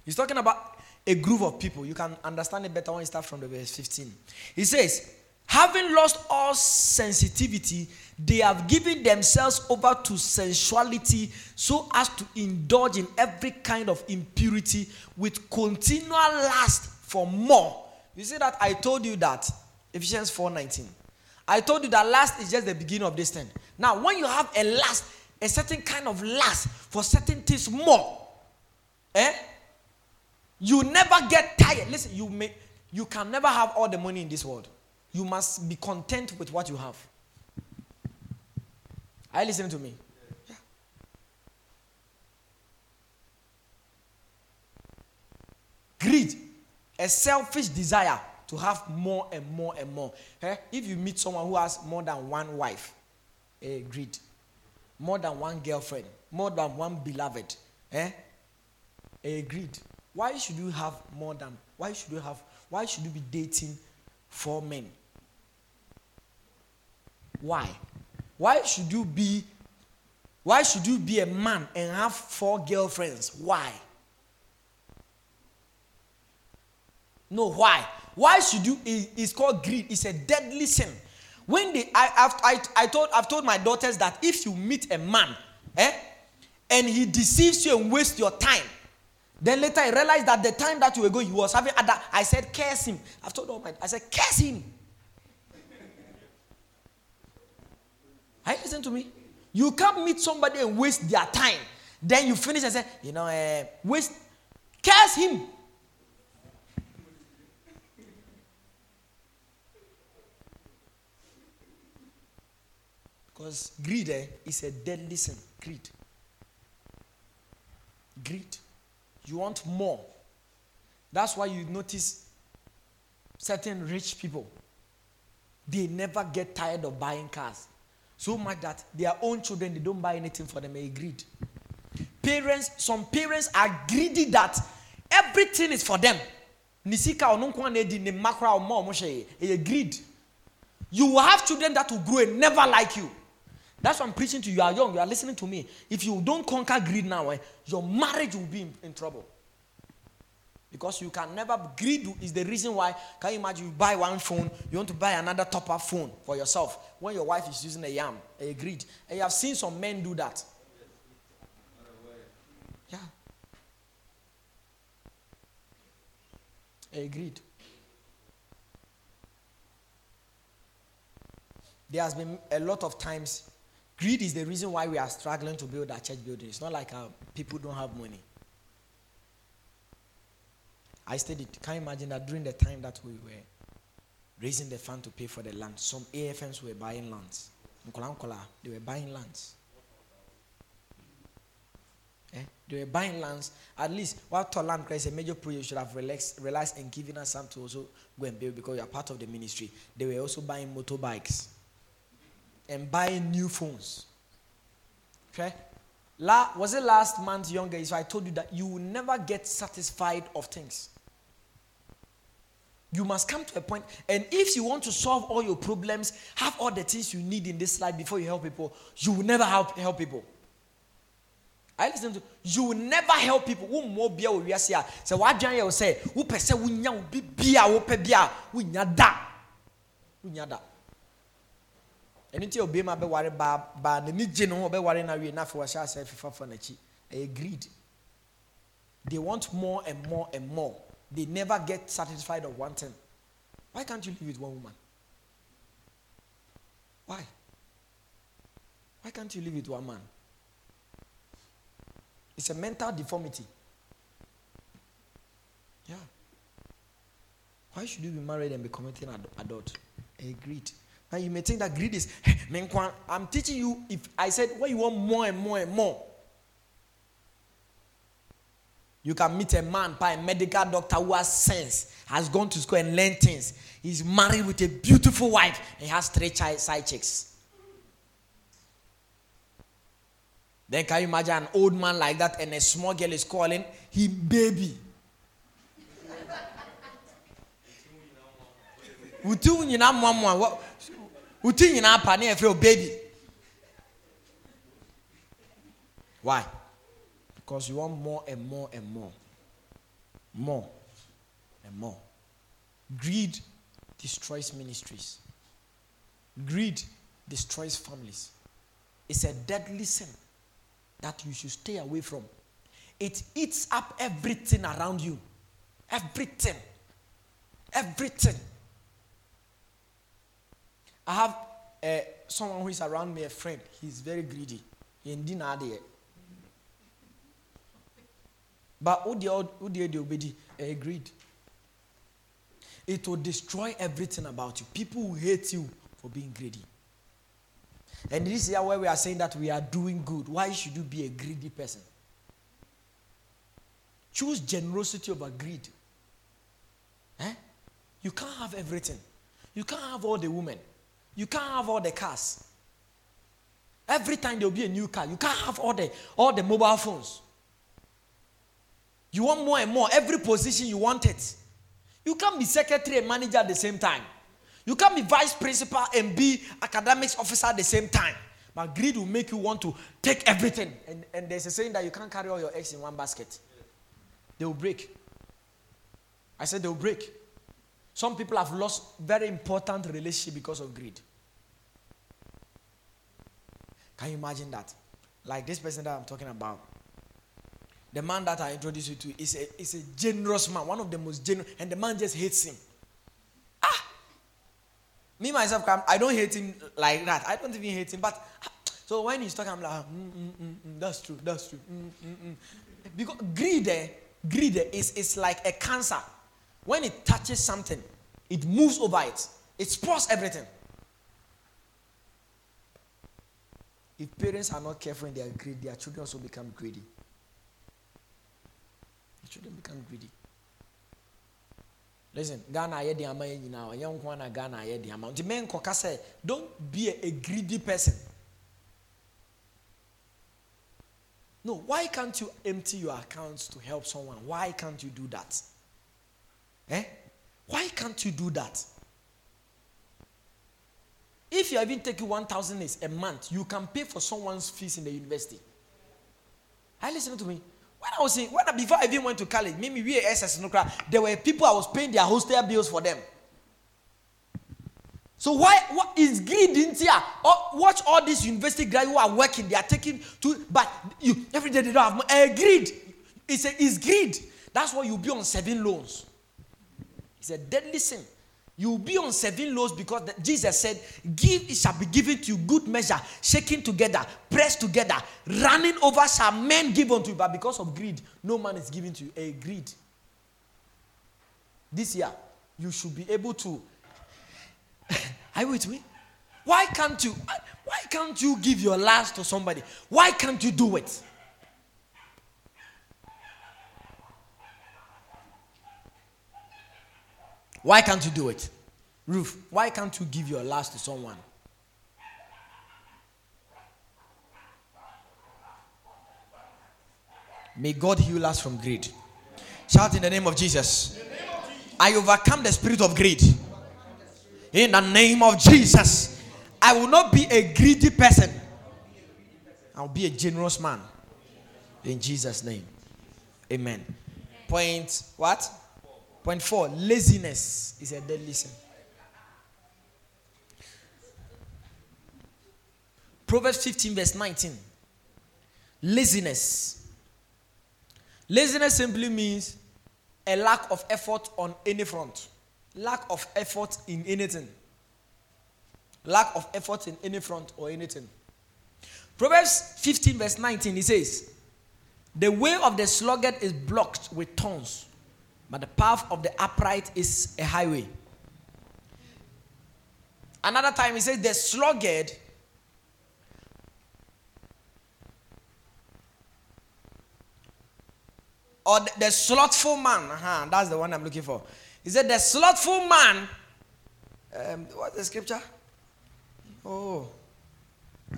He's talking about a group of people. You can understand it better when you start from the verse fifteen. He says, having lost all sensitivity, they have given themselves over to sensuality so as to indulge in every kind of impurity with continual lust for more. You see that I told you that, Ephesians four nineteen. I told you that lust is just the beginning of this thing. Now, when you have a lust, a certain kind of lust for certain things more, eh? You never get tired. Listen, you may, you can never have all the money in this world. You must be content with what you have. Are you listening to me? Yeah. Greed. A selfish desire to have more and more and more. Eh? If you meet someone who has more than one wife, eh, greed. More than one girlfriend. More than one beloved. Eh? Eh, greed. Why should you have more than, why should you have, why should you be dating four men? Why? Why should you be, why should you be a man and have four girlfriends? Why? No, why? Why should you, it's called greed. It's a deadly sin. When they, I, I've, I, I told, I've told my daughters that if you meet a man, eh, and he deceives you and wastes your time, then later I realized that the time that you were going, he was having other. I said, curse him. I've told all my. I said, curse him. Are you listening to me? You can't meet somebody and waste their time. Then you finish and say, you know, uh, waste. Curse him. Because greed eh, is a deadly sin. Greed. Greed. You want more. That's why you notice certain rich people, they never get tired of buying cars. So much that their own children, they don't buy anything for them. They greed. Parents, some parents are greedy that everything is for them. Greed. You will have children that will grow and never like you. That's what I'm preaching to you. You are young. You are listening to me. If you don't conquer greed now, eh, your marriage will be in, in trouble. Because you can never. Greed is the reason why. Can you imagine you buy one phone, you want to buy another top-up phone for yourself when your wife is using a yam, a greed. And you have seen some men do that. Yeah. A greed. There has been a lot of times. Greed is the reason why we are struggling to build our church building. It's not like our people don't have money. I studied. Can you imagine that during the time that we were raising the fund to pay for the land, some A F Ms were buying lands. In Kolankola, they were buying lands. Eh? They were buying lands. At least, while Toland Christ, a major prayer, you should have relaxed, relaxed and given us some to also go and build because you are part of the ministry. They were also buying motorbikes and buying new phones. Okay? La, was it last month, younger? So I told you that you will never get satisfied of things. You must come to a point, and if you want to solve all your problems, have all the things you need in this life before you help people, you will never help, help people. I listen to you will never help people. Who more beer will be say? So what Daniel will say? Who person will not be beer? Who pe beer? Who nyada? Who nyada? Anything you be my be worry ba ba the need genuine be worry na we na for share self for for na chi. A greed. They want more and more and more. They never get satisfied of one thing. Why can't you live with one woman? Why? Why can't you live with one man? It's a mental deformity. Yeah. Why should you be married and be committing an adult? A greed. Now you may think that greed is, I'm teaching you, if I said, well, you want more and more and more. You can meet a man by a medical doctor who has sense, has gone to school and learned things. He's married with a beautiful wife and has three child, side chicks. Then can you imagine an old man like that and a small girl is calling him baby? What? Baby. Why? Because you want more and more and more. More and more. Greed destroys ministries. Greed destroys families. It's a deadly sin that you should stay away from. It eats up everything around you. Everything. Everything. I have uh, someone who is around me, a friend. He's very greedy. He didn't it. But who did they obey? Uh, greed. It will destroy everything about you. People will hate you for being greedy. And this is where we are saying that we are doing good. Why should you be a greedy person? Choose generosity over greed. Eh? You can't have everything. You can't have all the women. You can't have all the cars. Every time there will be a new car. You can't have all the all the mobile phones. You want more and more. Every position you want it. You can't be secretary and manager at the same time. You can't be vice principal and be academics officer at the same time. But greed will make you want to take everything. And, and there's a saying that you can't carry all your eggs in one basket. They will break. I said they will break. Some people have lost very important relationships because of greed. Can you imagine that? Like this person that I'm talking about. The man that I introduced you to is a, is a generous man. One of the most generous. And the man just hates him. Me, myself, I don't hate him like that. I don't even hate him. But so when he's talking, I'm like, mm, mm, mm, mm, that's true, that's true. Mm, mm, mm. Because greed, eh, greed eh, is, is like a cancer. When it touches something, it moves over it. It spoils everything. If parents are not careful in their greed, their children also become greedy. The children become greedy. Listen, Ghana yedi ama yedi na wa young one na Ghana yedi ama. The men kokase don't be a, a greedy person. No, why can't you empty your accounts to help someone? Why can't you do that? Eh? Why can't you do that? If you are even taking one thousand a month, you can pay for someone's fees in the university. Are you listening to me? When I was in, when I, before I even went to college, maybe we S S there were people I was paying their hostel bills for them. So why what is greed in here? Oh, watch all these university guys who are working, they are taking to, but you every day they don't have money. Uh, greed. It's a it's greed. That's why you'll be on seven loans. It's a deadly sin. You'll be on seven loans because the, Jesus said, give, it shall be given to you, good measure, shaken together, pressed together, running over shall men give unto you. But because of greed, no man is given to you. A greed. This year, you should be able to. Are you with me? Why can't you? Why can't you give your last to somebody? Why can't you do it? Why can't you do it? Ruth, why can't you give your last to someone? May God heal us from greed. Shout in the name of Jesus. I overcome the spirit of greed. In the name of Jesus. I will not be a greedy person. I'll be a generous man. In Jesus' name. Amen. Point what? Point four, laziness is a deadly sin. Proverbs fifteen verse nineteen. Laziness. Laziness simply means a lack of effort on any front. Lack of effort in anything. Lack of effort in any front or anything. Proverbs fifteen verse nineteen, it says, the way of the sluggard is blocked with thorns, but the path of the upright is a highway. Another time he says, the sluggard or the, the slothful man. Uh-huh, that's the one I'm looking for. He said, the slothful man. Um, what's the scripture? Oh,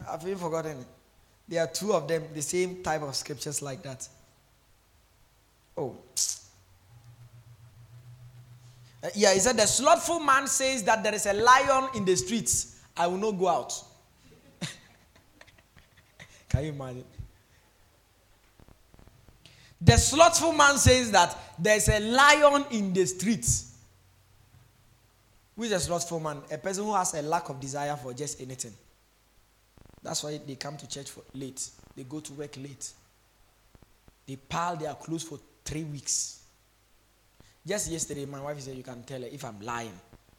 I've even forgotten it. There are two of them, the same type of scriptures like that. Oh. Uh, yeah, he said, the slothful man says that there is a lion in the streets. I will not go out. Can you imagine? The slothful man says that there is a lion in the streets. Who is a slothful man? A person who has a lack of desire for just anything. That's why they come to church for late. They go to work late. They pile their clothes for three weeks. Just yesterday, my wife said, you can tell her if I'm lying.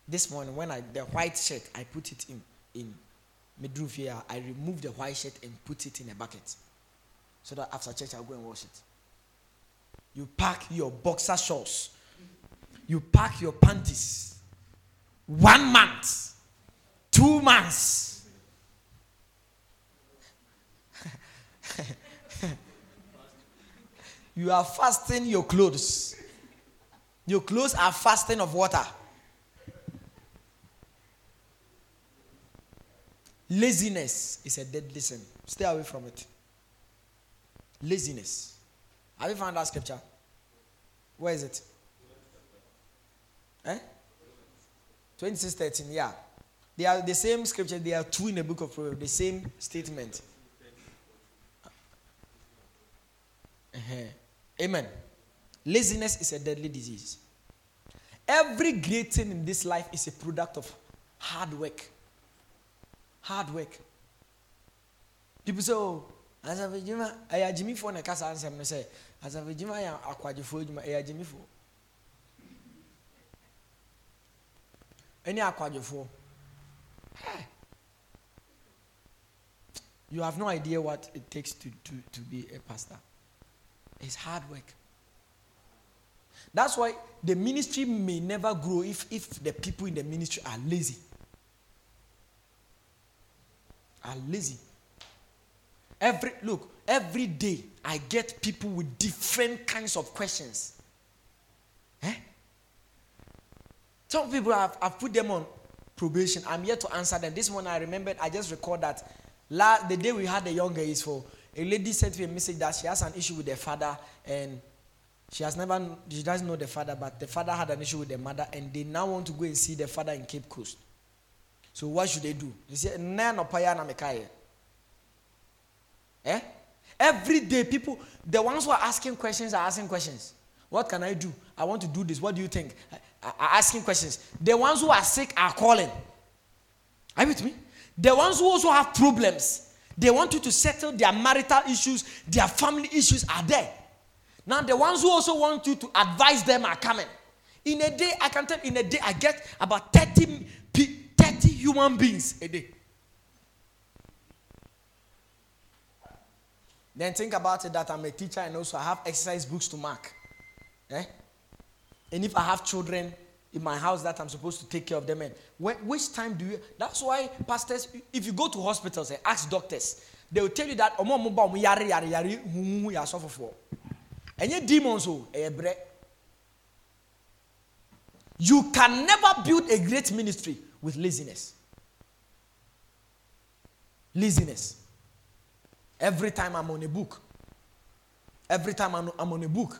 This morning, when I the white shirt, I put it in, in midroof here. I removed the white shirt and put it in a bucket. So that after church, I'll go and wash it. You pack your boxer shorts. You pack your panties. One month. Two months. You are fasting your clothes. Your clothes are fasting of water. Laziness is a deadly sin. Stay away from it. Laziness. Have you found that scripture? Where is it? Eh? twenty-six thirteen, yeah. They are the same scripture. They are two in the book of Proverbs. The same statement. Uh-huh. Amen. Laziness is a deadly disease. Every great thing in this life is a product of hard work. Hard work. People say, oh, as a Vijima, I had Jimmy for a casa and say, as a Vijima, I acquired for Jimmy for. Any acquired for. You have no idea what it takes to, to, to be a pastor. It's hard work. That's why the ministry may never grow if, if the people in the ministry are lazy. Are lazy. Every look, every day I get people with different kinds of questions. Eh? Some people have, have put them on probation. I'm here to answer them. This one I remembered, I just recalled that last, the day we had the young girls for, a lady sent me a message that she has an issue with her father and she has never, she doesn't know the father, but the father had an issue with the mother and they now want to go and see the father in Cape Coast. So what should they do? They say, none of payana mekaye. Eh? Every day, people, the ones who are asking questions are asking questions. What can I do? I want to do this. What do you think? Are asking questions. The ones who are sick are calling. Are you with me? The ones who also have problems, they want you to settle their marital issues, their family issues are there. Now, the ones who also want you to advise them are coming. In a day, I can tell you, in a day, I get about thirty, thirty human beings a day. Then think about it that I'm a teacher and also I have exercise books to mark. Eh? And if I have children in my house that I'm supposed to take care of them in, when, which time do you... That's why pastors, if you go to hospitals and ask doctors, they will tell you that, omo mo ba omo yare yare yare hu ya suffer for. And your demons oh, ebre. You can never build a great ministry with laziness. Laziness. Every time I'm on a book, every time I'm, I'm on a book,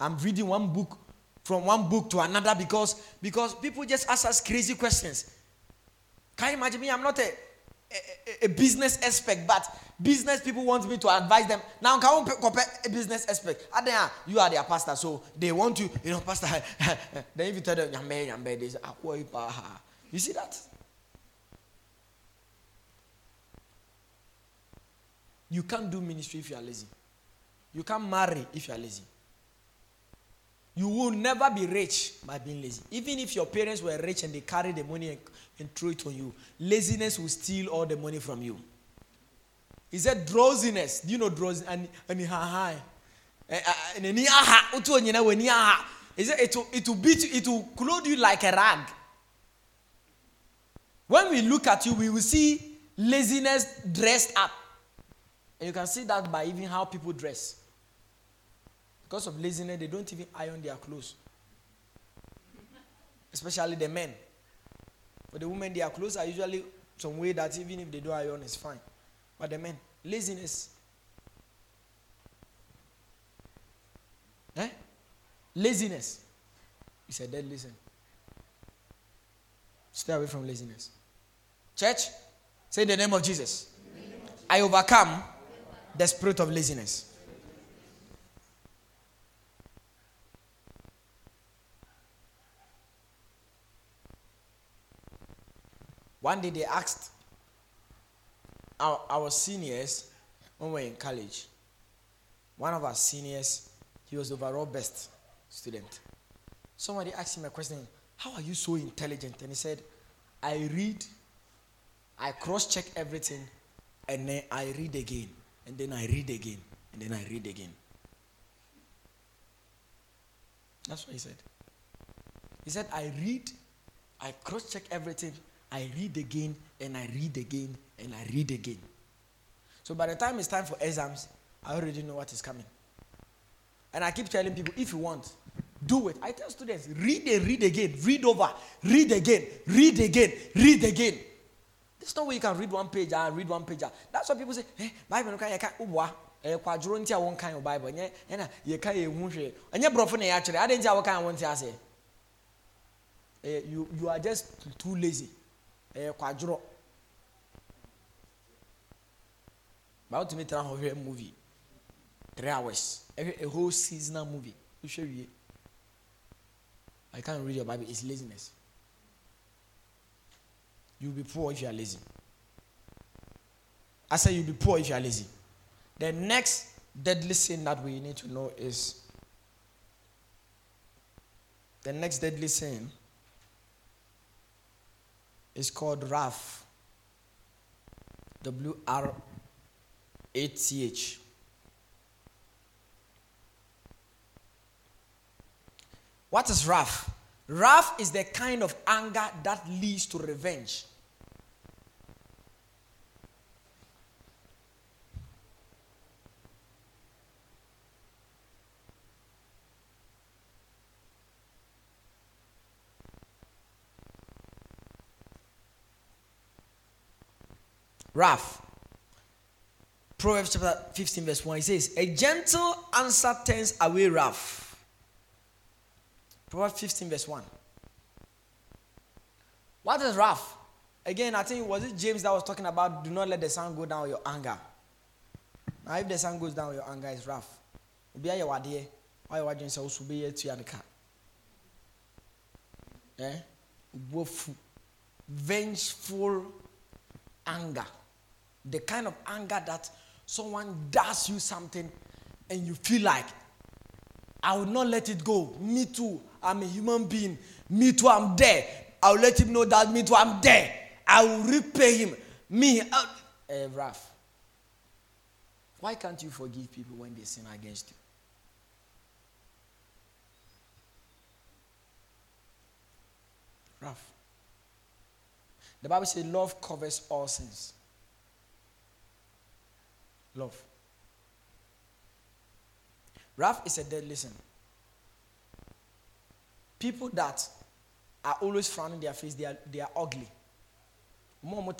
I'm reading one book from one book to another because because people just ask us crazy questions. Can you imagine me? I'm not a, a, a business expert, but business people want me to advise them. Now, can you compare a business expert? You are their pastor, so they want you, you know, pastor. Then if you tell them, they say, you see that? You can't do ministry if you are lazy. You can't marry if you are lazy. You will never be rich by being lazy. Even if your parents were rich and they carried the money and, and threw it on you, laziness will steal all the money from you. He said drowsiness. Do you know drowsiness? And ha ha. And ni aha. Utu onina we ni aha. He said it will it will beat you. It will clothe you like a rag. When we look at you, we will see laziness dressed up. And you can see that by even how people dress. Because of laziness, they don't even iron their clothes. Especially the men. But the women, their clothes are usually some way that even if they don't iron, it's fine. But the men, laziness. Eh? Laziness. It's a deadly sin. Stay away from laziness. Church, say the name of Jesus. I overcome the spirit of laziness. One day they asked our, our seniors when we were in college. One of our seniors, he was the overall best student. Somebody asked him a question, how are you so intelligent? And he said, I read, I cross-check everything, and then I read again, and then I read again, and then I read again. That's what he said. He said, I read, I cross-check everything, I read again, and I read again, and I read again. So by the time it's time for exams, I already know what is coming. And I keep telling people, if you want, do it. I tell students, read and read again, read over, read again, read again, read again. There's no way you can read one page and read one page. That's what people say, eh, Bible, you can't, you can't, Bible, you can't, you can't, you you are just too lazy. Quadro. About to make a whole movie. Three hours. A whole seasonal movie. You show you. I can't read your Bible. It's laziness. You'll be poor if you are lazy. I say you'll be poor if you are lazy. The next deadly sin that we need to know is the next deadly sin is called wrath. W R A T H. What is wrath? Wrath is the kind of anger that leads to revenge. Wrath. Proverbs chapter fifteen verse one, it says, a gentle answer turns away wrath. Proverbs fifteen verse one. What is wrath? Again, I think, was it James that was talking about, do not let the sun go down your anger. Now, if the sun goes down, your anger is rough. Eh? Vengeful anger. The kind of anger that someone does you something and you feel like, I will not let it go. Me too. I'm a human being. Me too, I'm there. I will let him know that me too, I'm there. I will repay him. Me, uh, eh, Raph. Why can't you forgive people when they sin against you? Raph. The Bible says love covers all sins. Love. Wrath is a deadly sin. People that are always frowning their face, they are, they are ugly. Oh,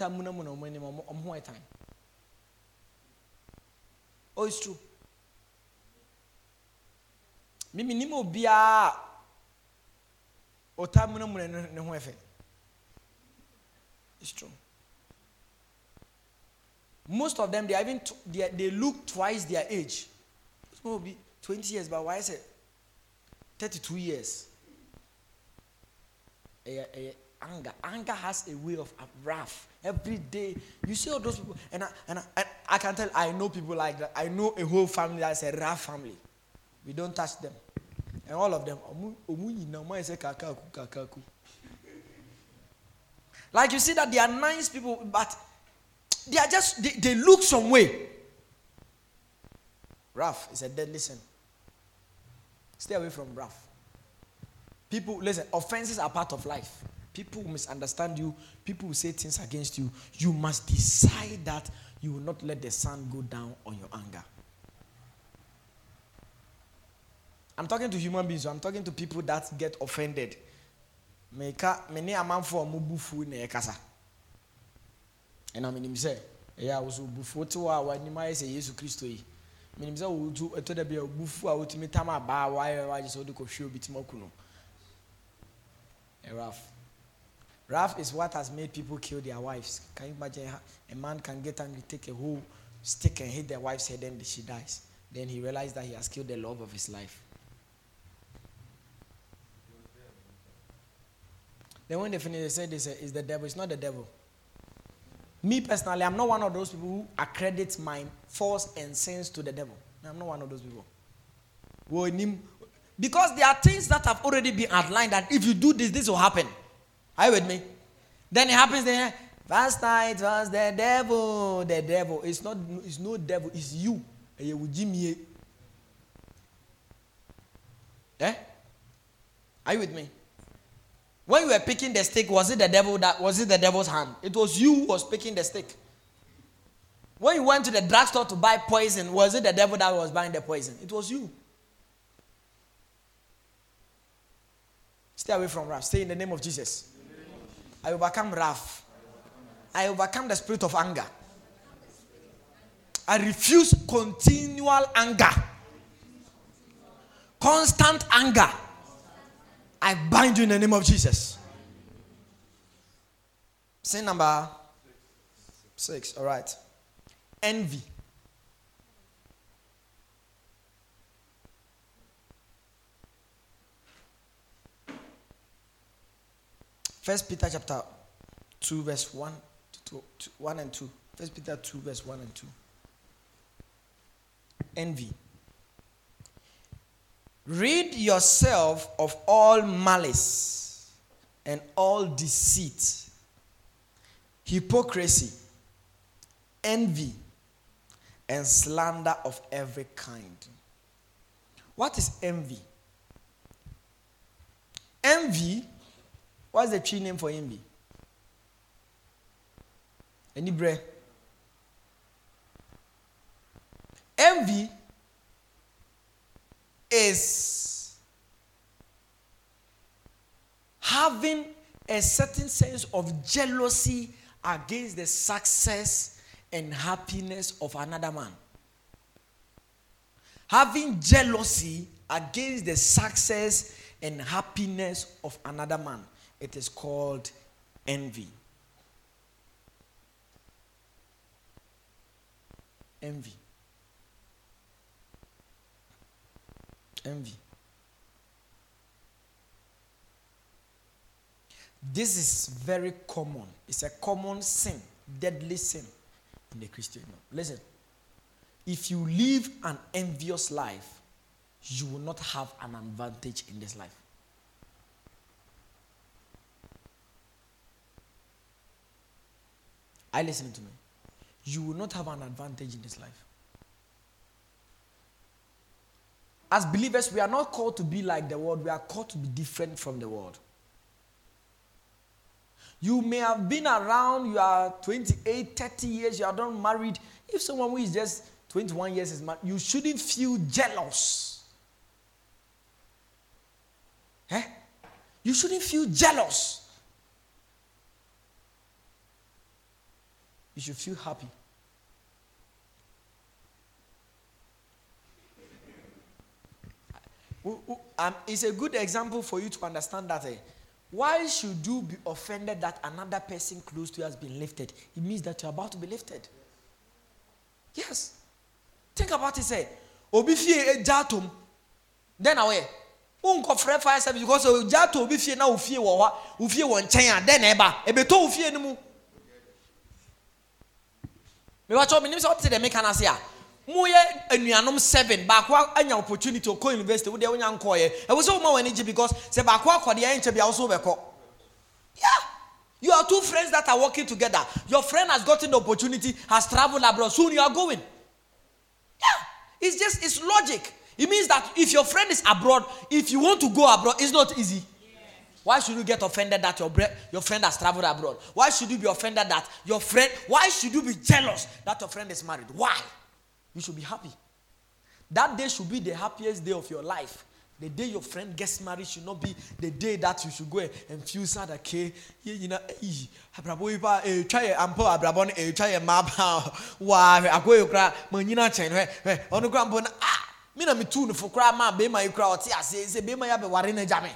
it's true. It's true. Most of them, they even t- they, they look twice their age. It will be twenty years, but why is it thirty-two years? A, a, anger, anger has a way of wrath. Every day, you see all those people, and I, and I, and I can tell. I know people like that. I know a whole family that's a wrath family. We don't touch them, and all of them. Like you see that they are nice people, but. They are just, they, they look some way. Wrath is a deadly sin. Stay away from wrath. People, listen, offenses are part of life. People will misunderstand you. People will say things against you. You must decide that you will not let the sun go down on your anger. I'm talking to human beings. So I'm talking to people that get offended. And I mean, him say, "Yeah, I was before two hours. I say, Jesus Christ, I mean, him say, we do. I told them, we before we meet, time a bar. Why, why just all the coffee, bit more kuno. Wrath. Wrath is what has made people kill their wives. Can you imagine? A man can get angry, take a whole stick and hit their wife's head, then she dies. Then he realized that he has killed the love of his life. Then when they finish, they said, "They say it's the devil. It's not the devil." Me personally, I'm not one of those people who accredit my faults and sins to the devil. I'm not one of those people. Because there are things that have already been outlined that if you do this, this will happen. Are you with me? Then it happens there. Last night was the devil. The devil. It's not. It's no devil. It's you. Eh? Are you with me? When you were picking the stick, was it the devil that was it the devil's hand? It was you who was picking the stick. When you went to the drugstore to buy poison, was it the devil that was buying the poison? It was you. Stay away from wrath. Stay in the name of Jesus. I overcome wrath. I overcome the spirit of anger. I refuse continual anger. Constant anger. I bind you in the name of Jesus. Sin number six. All right. Envy. First Peter chapter two, verse one to two, two, one and two. First Peter two, verse one and two. Envy. Rid yourself of all malice and all deceit, hypocrisy, envy, and slander of every kind. What is envy? Envy, what's the tree name for envy? Any bread? Envy is having a certain sense of jealousy against the success and happiness of another man. Having jealousy against the success and happiness of another man. It is called envy. Envy. Envy. This is very common. It's a common sin, deadly sin in the Christian life. Listen, if you live an envious life, you will not have an advantage in this life. I listen to me. You will not have an advantage in this life. As believers, we are not called to be like the world. We are called to be different from the world. You may have been around, you are twenty-eight, thirty years, you are not married. If someone who is just twenty-one years is married, you shouldn't feel jealous. Eh? You shouldn't feel jealous. You should feel happy. Um, it's a good example for you to understand that. Eh? Why should you be offended that another person close to you has been lifted? It means that you're about to be lifted. Yes. Think about it. Say, Obifie ejatum. Then away. Unko free fire service because ejatum obifie na ofie wo wa, ofie wo nchen a then eba. Ebeto ofie nemu. Me wa cho me nim say what dey make na say a. Moye anuanom seven baako anya opportunity to go university wode wonya nkoye e wo so ma wani gi because say baako akode ya nche bia wo so be ko. Yeah, you are two friends that are working together. Your friend has gotten the opportunity, has traveled abroad, soon you are going. Yeah, it's just it's logic. It means that if your friend is abroad, if you want to go abroad, it's not easy. Why should you get offended that your, bre- your friend has traveled abroad? Why should you be offended that your friend, why should you be jealous that your friend is married? Why? You should be happy. That day should be the happiest day of your life. The day your friend gets married should not be the day that you should go and feel sad. Okay, you know, try ampo abrabon, try a map. Wow, I go cry. Manina chain. On the ground, ah, me na me tune for cry. Ma be my cry. Oti ase se be my yabe warine jame.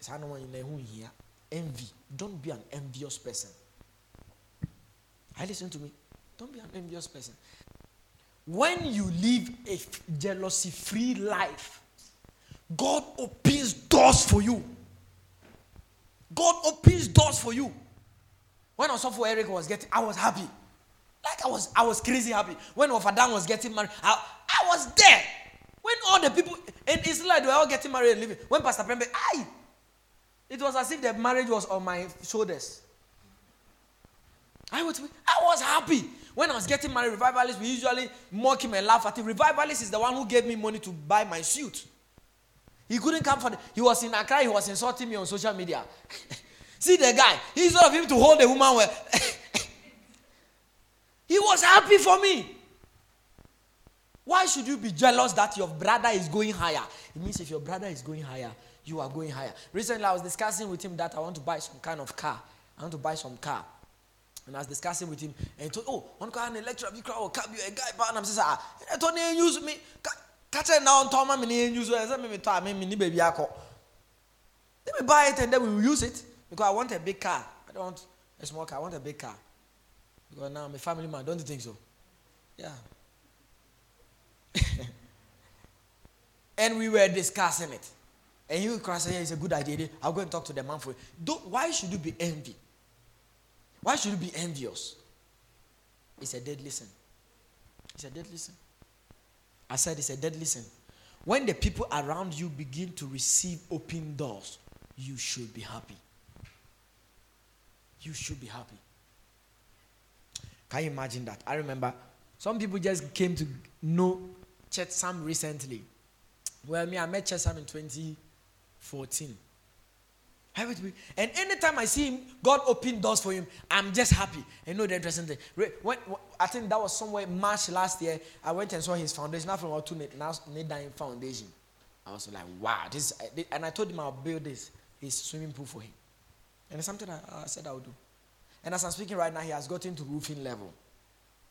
Someone in the who here envy. Don't be an envious person. I listen to me. Don't be an envious person. When you live a f- jealousy-free life, God opens doors for you. God opens doors for you. When Osofo Eric was getting, I was happy. Like I was, I was crazy happy. When Ofadan was getting married, I, I was there. When all the people, and it's like they were all getting married and living. When Pastor Prembe, I, it was as if the marriage was on my shoulders. I was, I was happy. When I was getting married, revivalists, we usually mock him and laugh at him. Revivalist is the one who gave me money to buy my suit. He couldn't come for the, he was in Accra, he was insulting me on social media. See the guy, he instead of him to hold the woman well. He was happy for me. Why should you be jealous that your brother is going higher? It means if your brother is going higher, you are going higher. Recently, I was discussing with him that I want to buy some kind of car. I want to buy some car. And I was discussing with him, and he told, oh, one car, an electric vehicle, or cab, you a guy, and I'm saying, ah, I told him, use me, catch it now, Tom, I'm in use, I said, maybe, I mean, baby, I call. Let me buy it, and then we will use it, because I want a big car. I don't want a small car, I want a big car. Because now I'm a family man, don't you think so? Yeah. And we were discussing it. And you cross here, it's a good idea, I'll go and talk to the man for you. Why should you be envied? Why should you be envious? It's a deadly sin. It's a deadly sin. I said it's a deadly sin. When the people around you begin to receive open doors, you should be happy. You should be happy. Can you imagine that? I remember some people just came to know Chetsam recently. Well, me, I met Chetsam in twenty fourteen. And anytime I see him, God opened doors for him. I'm just happy. I know the interesting thing. When, I think that was somewhere March last year. I went and saw his foundation. Now from our two Nadine Foundation. I was like, wow, this. And I told him I'll build this his swimming pool for him. And it's something I, I said I would do. And as I'm speaking right now, he has gotten to roofing level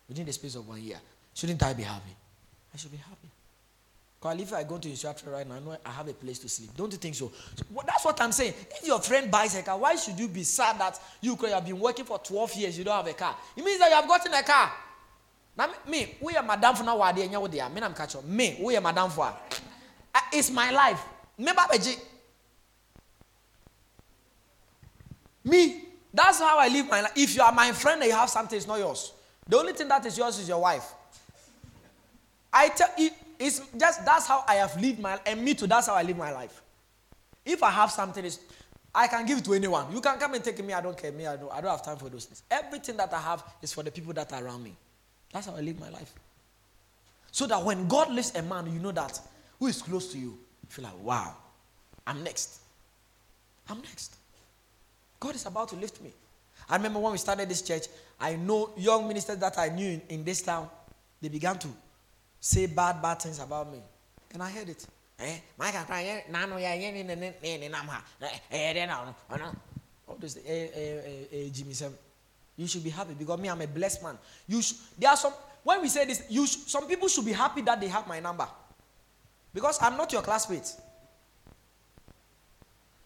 within the space of one year. Shouldn't I be happy? I should be happy. Because if I go to instruction right now, I know I have a place to sleep. Don't you think so? So well, that's what I'm saying. If your friend buys a car, why should you be sad that you, you have been working for twelve years, you don't have a car? It means that you have gotten a car. Now me, we are madam for now. What they are there? Me, I'm catching. Me, we are madam for. It's my life. Me, babaji. Me. That's how I live my life. If you are my friend and you have something, it's not yours. The only thing that is yours is your wife. I tell you, it's just that's how I have lived my life. And me too, that's how I live my life. If I have something, it's, I can give it to anyone. You can come and take me, I don't care. Me, I don't, I don't have time for those things. Everything that I have is for the people that are around me. That's how I live my life. So that when God lifts a man, you know that who is close to you, you feel like, wow, I'm next. I'm next. God is about to lift me. I remember when we started this church, I know young ministers that I knew in, in this town, they began to say bad, bad things about me. And I heard it. All those things. Eh, eh, eh, Jimmy Sam, you should be happy because me, I'm a blessed man. You sh- there are some, when we say this, you sh- some people should be happy that they have my number. Because I'm not your classmate.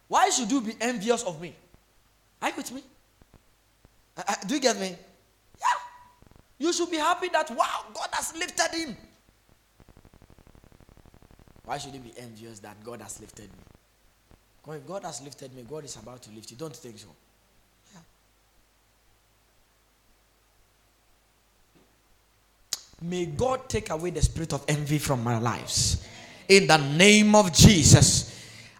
Why should you be envious of me? Are you with me? Uh, uh, do you get me? Yeah. You should be happy that, wow, God has lifted him. Why should you be envious that God has lifted me? Because if God has lifted me, God is about to lift you. Don't think so. Yeah. May God take away the spirit of envy from our lives. In the name of Jesus.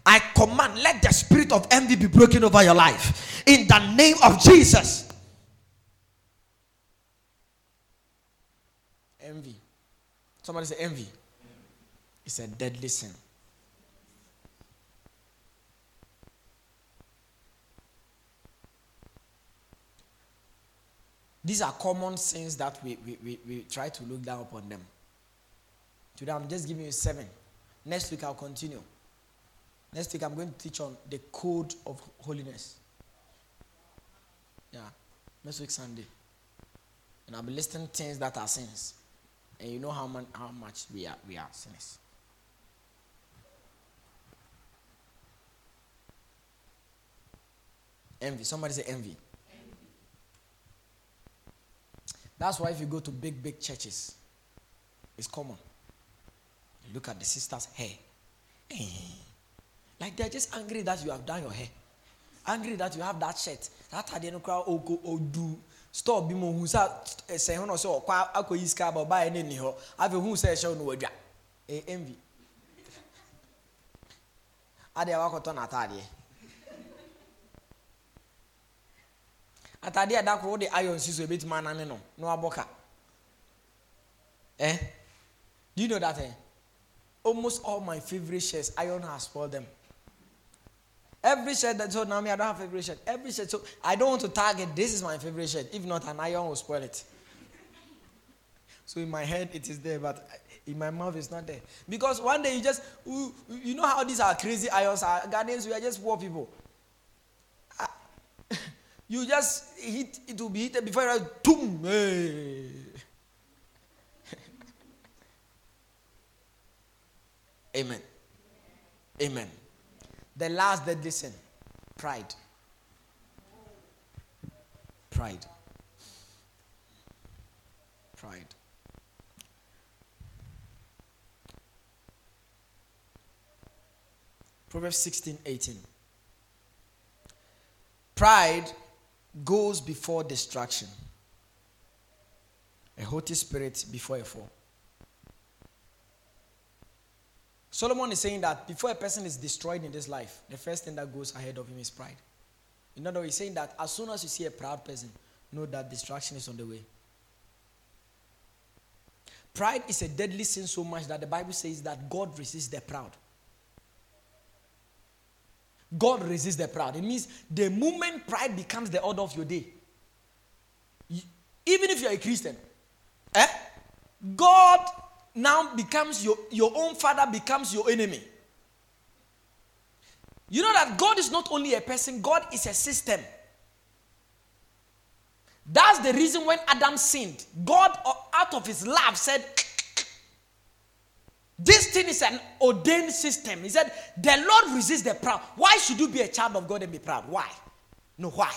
I command, let the spirit of envy be broken over your life. In the name of Jesus. Envy. Somebody say envy. It's a deadly sin. These are common sins that we, we, we, we try to look down upon them. Today I'm just giving you seven. Next week I'll continue. Next week, I'm going to teach on the code of holiness. Yeah, next week, Sunday. And I'll be listing things that are sins. And you know how, man, how much we are, we are sinners. Envy. Somebody say envy. Envy. That's why if you go to big, big churches, it's common. You look at the sister's hair. Hey. Like they're just angry that you have done your hair. Angry that you have that shirt. That had no crowd or do stop bimo who say hono so kwa akoyiska ba ba ene ni ho. Ave hu say show no wadwa. Eh envy. Ade awakoto na atade. Atade ada ko de iron siso ebetima nane no no aboka. Eh? Do you know that eh? Almost all my favorite shirts iron has spoiled them. Every shirt that told Naomi, I don't have favorite shirt. Every shirt, so I don't want to target, this is my favorite shirt. If not, an iron will spoil it. So in my head, it is there, but in my mouth, it's not there. Because one day you just, you know how these are crazy irons are. Ghanaians, we are just poor people. You just hit, it will be hit before you boom, hey. Amen. Amen. The last deadly sin, pride. Pride. Pride. Proverbs sixteen eighteen. Pride goes before destruction. A haughty spirit before a fall. Solomon is saying that before a person is destroyed in this life, the first thing that goes ahead of him is pride. In other words, he's saying that as soon as you see a proud person, know that destruction is on the way. Pride is a deadly sin so much that the Bible says that God resists the proud. God resists the proud. It means the moment pride becomes the order of your day, even if you're a Christian, eh? God now becomes your, your own father becomes your enemy. You know that God is not only a person, God is a system. That's the reason when Adam sinned, God out of his love said, this thing is an ordained system. He said, the Lord resists the proud. Why should you be a child of God and be proud? Why? No, why?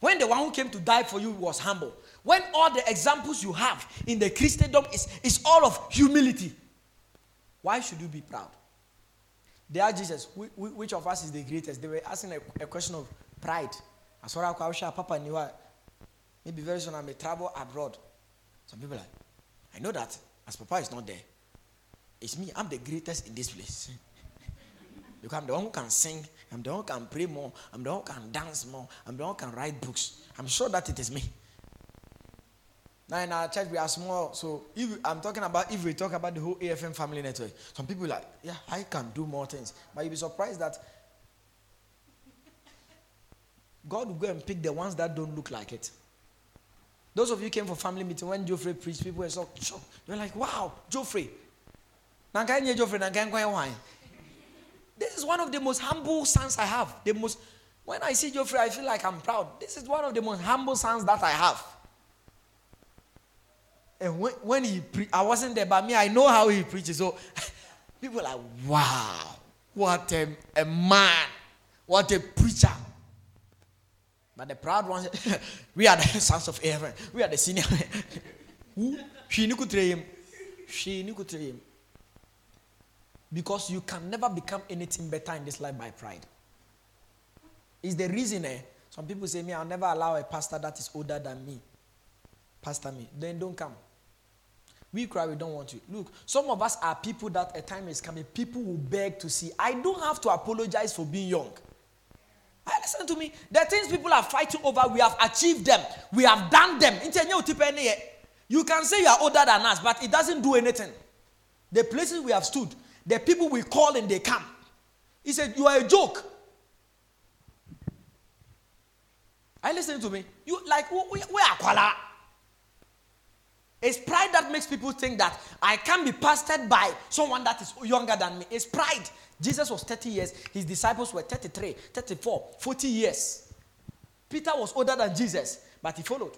When the one who came to die for you was humble, when all the examples you have in the Christendom is, is all of humility, why should you be proud? They asked Jesus, which of us is the greatest? They were asking a, a question of pride. As far as Papa knew, maybe very soon I may travel abroad. Some people are like, I know that as Papa is not there, it's me. I'm the greatest in this place. Because I'm the one who can sing. I'm the one who can pray more. I'm the one who can dance more. I'm the one who can write books. I'm sure that it is me. Now in our church, we are small. So if I'm talking about, if we talk about the whole A F M family network, some people are like, yeah, I can do more things. But you'll be surprised that God will go and pick the ones that don't look like it. Those of you came for family meeting, when Geoffrey preached, people were so shocked. They were like, wow, Geoffrey. This is one of the most humble sons I have. The most, when I see Geoffrey, I feel like I'm proud. This is one of the most humble sons that I have. And when, when he pre- I wasn't there, but me, I know how he preaches. So people are like, wow, what a, a man, what a preacher. But the proud ones, we are the sons of Aaron. We are the senior. Who? She knew could train him. She knew could train him. Because you can never become anything better in this life by pride. It's the reason, eh? Some people say, me, I'll never allow a pastor that is older than me. Pastor me. Then don't come. We cry, we don't want you. Look, some of us are people that a time is coming. People will beg to see. I don't have to apologize for being young. I listen to me. The things people are fighting over, we have achieved them. We have done them. You can say you are older than us, but it doesn't do anything. The places we have stood, the people we call and they come. He said, you are a joke. Are you listening to me? You like, where are Kuala? It's pride that makes people think that I can be pastored by someone that is younger than me. It's pride. Jesus was thirty years. His disciples were thirty-three, thirty-four, forty years. Peter was older than Jesus, but he followed.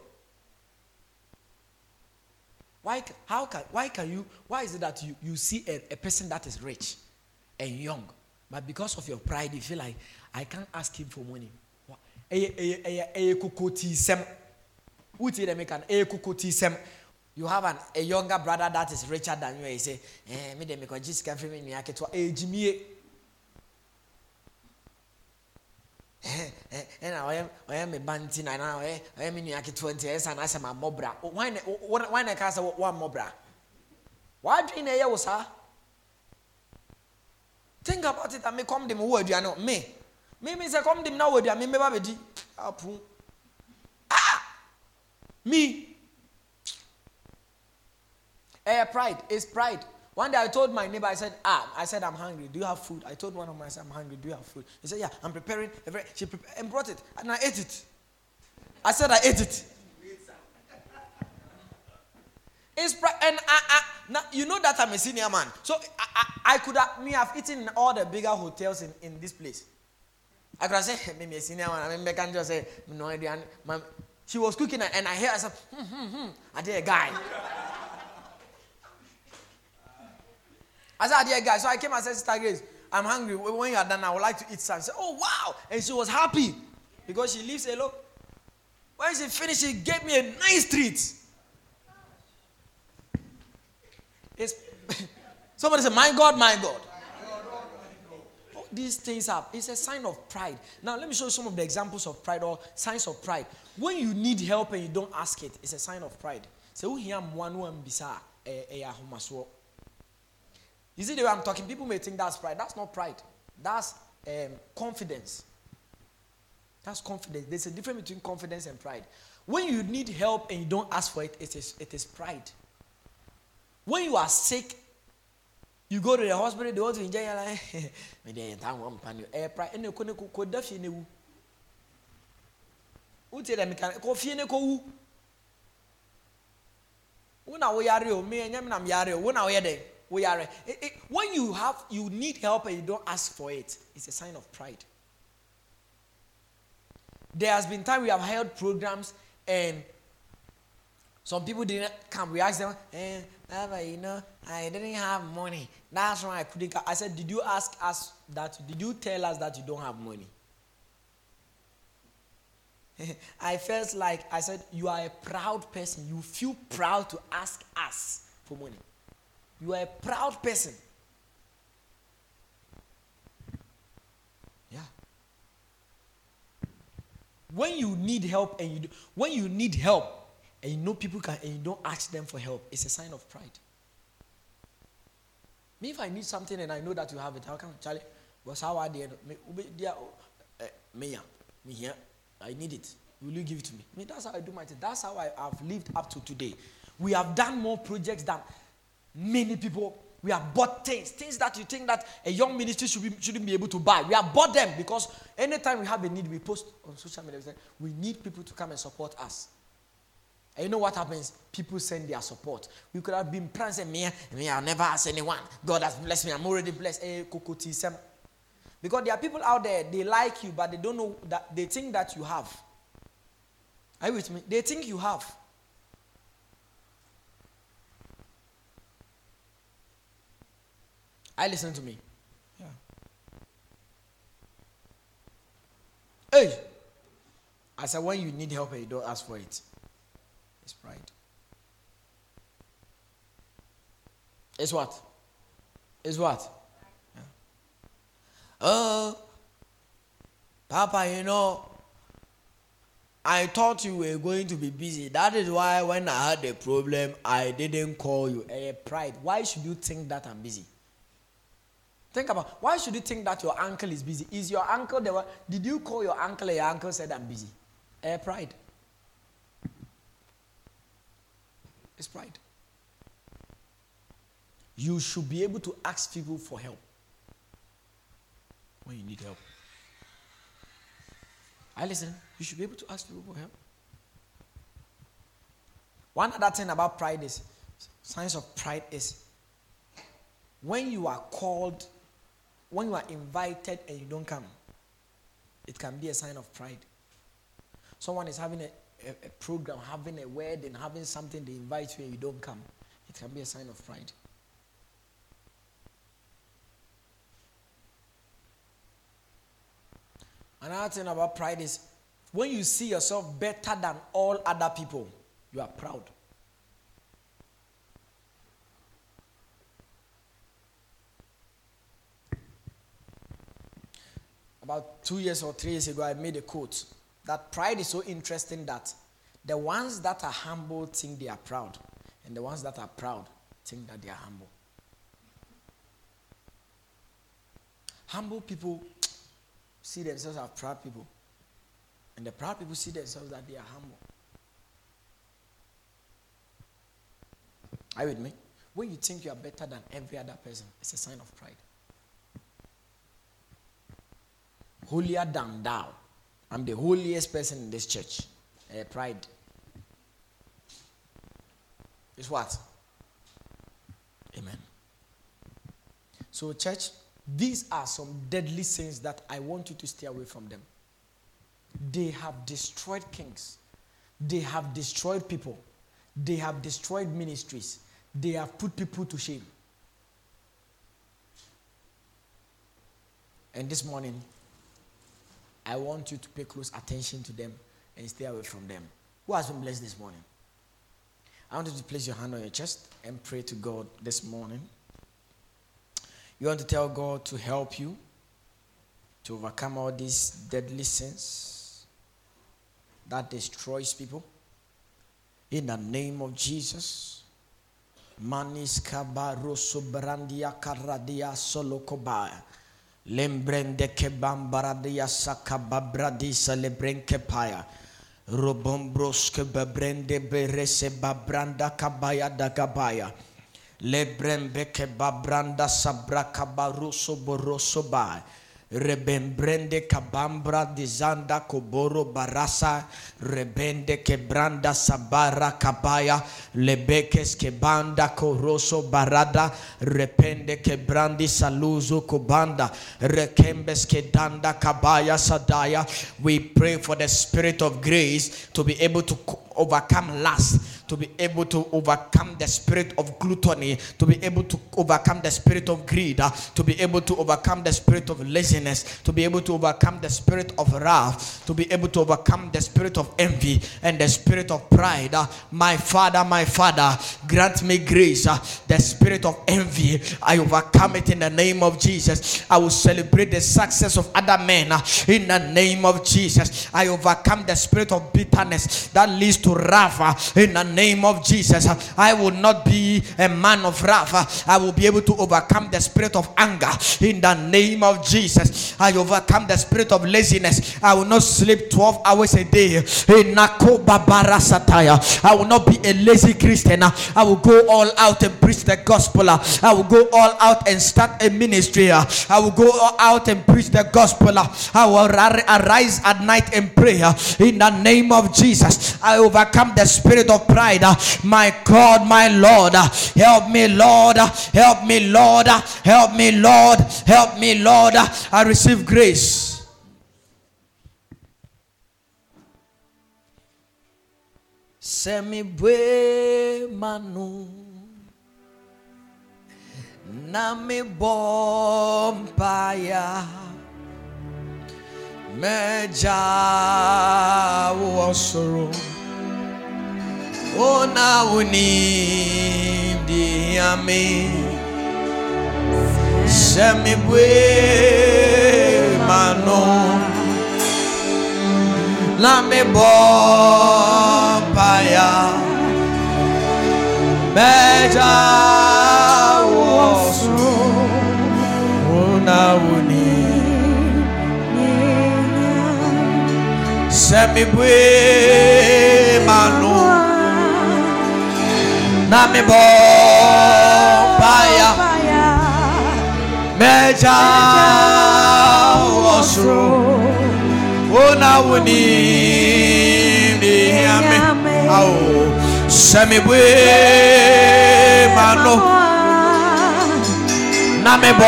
Why, how can, why can you, why is it that you, you see a, a person that is rich and young, but because of your pride, you feel like, I can't ask him for money. You have an, a younger brother that is richer than you. He say, eh, me de me ko jis ka fremi nyake to ejimie. Eh, eh, na oya oya me banti na na oya oya me nyake twenty esa na se ma mobra. Why na why na ka say one mobra? Why do na ya wo sa? Think about it. I me come dem wo adua no me. Me me say come dem na wo adua me me ba be di. Apu. Ah! Me Eh, pride. It's pride. One day I told my neighbor, I said, ah, I said, I'm hungry. Do you have food? I told one of my son, I'm hungry. Do you have food? He said, yeah, I'm preparing. She pre- and brought it. And I ate it. I said, I ate it. It's pride. And I, I, now, you know that I'm a senior man. So I, I, I could have, me have eaten in all the bigger hotels in, in this place. I could have said, maybe a senior man. I mean, I can't just say, no idea. She was cooking and I hear her, hmm, hmm, hmm. I did a guy. I said, dear guy, so I came and said, Sister Grace, I'm hungry. When you are done, I would like to eat some. She said, oh, wow. And she was happy because she lives alone. When she finished, she gave me a nice treat. It's somebody said, my God, my God. All these things up. It's a sign of pride. Now, let me show you some of the examples of pride or signs of pride. When you need help and you don't ask it, it's a sign of pride. So, who here am one one bisa a homaswo? You see the way I'm talking, people may think that's pride. That's not pride. That's um, confidence. That's confidence. There's a difference between confidence and pride. When you need help and you don't ask for it, it is, it is pride. When you are sick, you go to the hospital, they want to inject you. We are it, it, when you have you need help and you don't ask for it, it's a sign of pride. There has been time we have held programs and some people didn't come. We asked them, eh, Baba, you know, I didn't have money. That's why I couldn't come. I said, did you ask us that? Did you tell us that you don't have money? I felt like, I said, you are a proud person. You feel proud to ask us for money. You are a proud person. Yeah. When you need help and you do, when you need help and you know people can and you don't ask them for help, it's a sign of pride. Me, if I need something and I know that you have it, how come, Charlie? Because how are they? Me, me here. I need it. Will you give it to me? I mean, that's how I do my thing. That's how I have lived up to today. We have done more projects than many people. We have bought things, things that you think that a young ministry should be, shouldn't be able to buy. We have bought them because anytime we have a need, we post on social media. We need people to come and support us. And you know what happens? People send their support. We could have been praying and saying, me, me, I'll never ask anyone. God has blessed me. I'm already blessed. Hey, because there are people out there, they like you, but they don't know that they think that you have. Are you with me? They think you have. I listen to me. Yeah. Hey! I said, when you need help and you don't ask for it, it's pride. It's what? It's what? Oh, Papa, you know, I thought you were going to be busy. That is why when I had a problem, I didn't call you. Eh, pride. Why should you think that I'm busy? Think about, why should you think that your uncle is busy? Is your uncle the one? Did you call your uncle and your uncle said I'm busy? Eh, pride. It's pride. You should be able to ask people for help when you need help. I listen. You should be able to ask people for help. One other thing about pride is, signs of pride is, when you are called, when you are invited and you don't come, it can be a sign of pride. Someone is having a, a, a program, having a wedding, having something, they invite you and you don't come. It can be a sign of pride. Another thing about pride is when you see yourself better than all other people, you are proud. About two years or three years ago, I made a quote that pride is so interesting that the ones that are humble think they are proud, and the ones that are proud think that they are humble. Humble people see themselves as proud people. And the proud people see themselves that they are humble. Are you with me? When you think you are better than every other person, it's a sign of pride. Holier than thou. I'm the holiest person in this church. Uh, pride. It's what? Amen. So, church, these are some deadly sins that I want you to stay away from them. They have destroyed kings. They have destroyed people. They have destroyed ministries. They have put people to shame. And this morning, I want you to pay close attention to them and stay away from them. Who has been blessed this morning? I want you to place your hand on your chest and pray to God this morning. You want to tell God to help you to overcome all these deadly sins that destroys people. In the name of Jesus. Maniska baroso brandia karadia solokobaya. Lembrende kebambaradia sakababradisa lebrenkepaya. Robombroske bebrende berese babranda kabaya dagabaya. Lebrembeke babranda sabraka baruso boroso ba rebembrende kabambra dizanda koboro barasa rebende kebranda sabara kabaya lebekes kebanda koroso barada repende kebrandi saluzo kobanda rekembes kedanda kabaya sadaya. We pray for the spirit of grace to be able to overcome lust, to be able to overcome the spirit of gluttony, to be able to overcome the spirit of greed, to be able to overcome the spirit of laziness, to be able to overcome the spirit of wrath, to be able to overcome the spirit of envy and the spirit of pride. My Father, my Father, grant me grace. The spirit of envy, I overcome it in the name of Jesus. I will celebrate the success of other men in the name of Jesus. I overcome the spirit of bitterness that leads to wrath in the name of Jesus. I will not be a man of wrath. I will be able to overcome the spirit of anger in the name of Jesus. I overcome the spirit of laziness. I will not sleep twelve hours a day. I will not be a lazy Christian. I will go all out and preach the gospel. I will go all out and start a ministry. I will go all out and preach the gospel. I will arise at night and pray in the name of Jesus. I overcome the spirit of pride. My God, my Lord, help me, Lord, help me, Lord, help me, Lord, help me, Lord. I receive grace. Semi bue manu nami bompaya meja wasuru ona uni di ami semi bue manu nami bompaya meja wosu una uni semi bue manu nami bompaya meja wosu ona woni mi ame au semi bwe mano na me bo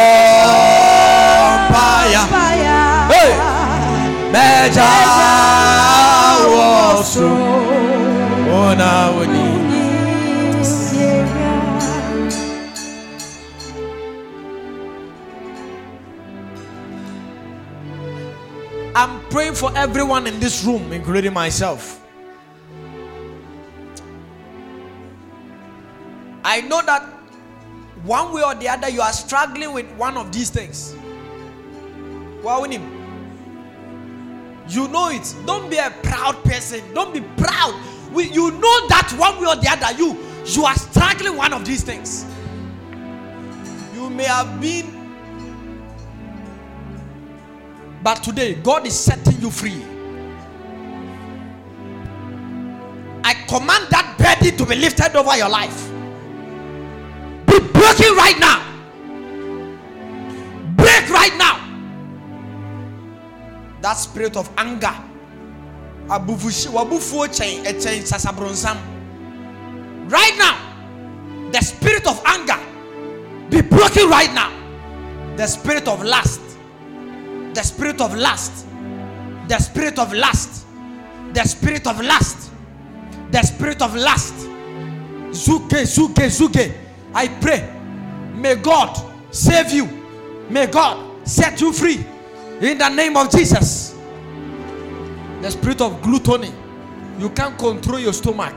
paya hey meja wosu ona woni I'm praying for everyone in this room, including myself. I know that one way or the other, you are struggling with one of these things. You know it. Don't be a proud person. Don't be proud. You know that one way or the other, you, you are struggling with one of these things. You may have been. But today, God is setting you free. I command that burden to be lifted over your life. Be broken right now. Break right now. That spirit of anger. Right now. The spirit of anger. Be broken right now. The spirit of lust. The spirit of lust, the spirit of lust, the spirit of lust, the spirit of lust. Zuke, zuke, zuke. I pray, may God save you. May God set you free in the name of Jesus. The spirit of gluttony. You can't control your stomach.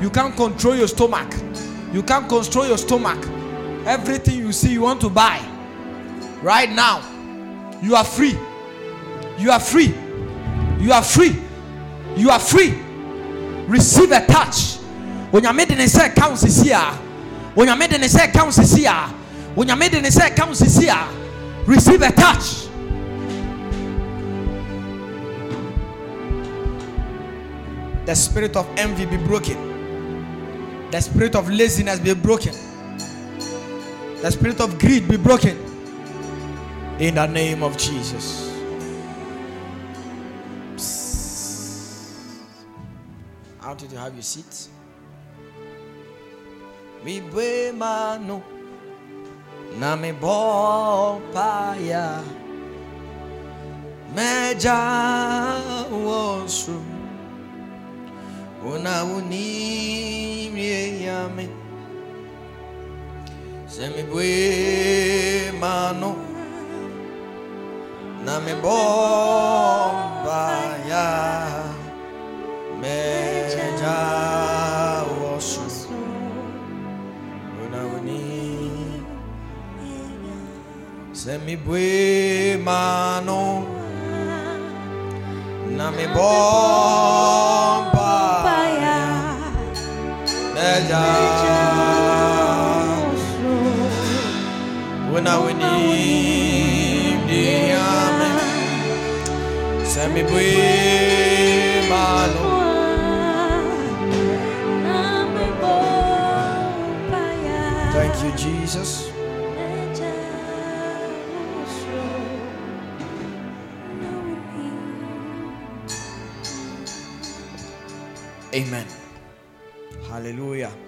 You can't control your stomach. You can't control your stomach. Everything you see, you want to buy right now. You are free. You are free. You are free. You are free. Receive a touch. When you are made in a set, counts is here. When you are made in a set, counts is here. When you are made in a set, counts is here. Receive a touch. The spirit of envy be broken. The spirit of laziness be broken. The spirit of greed be broken. In the name of Jesus. Psst. I want you to have your seat. Mi bue mano na me bo paya meja wosu Unauni miyame semibwe mano na me bomba ya meja osu unauni semibwe mano na me bomba when I would need the amen, send me with my Lord. Thank you, Jesus. Amen. Hallelujah.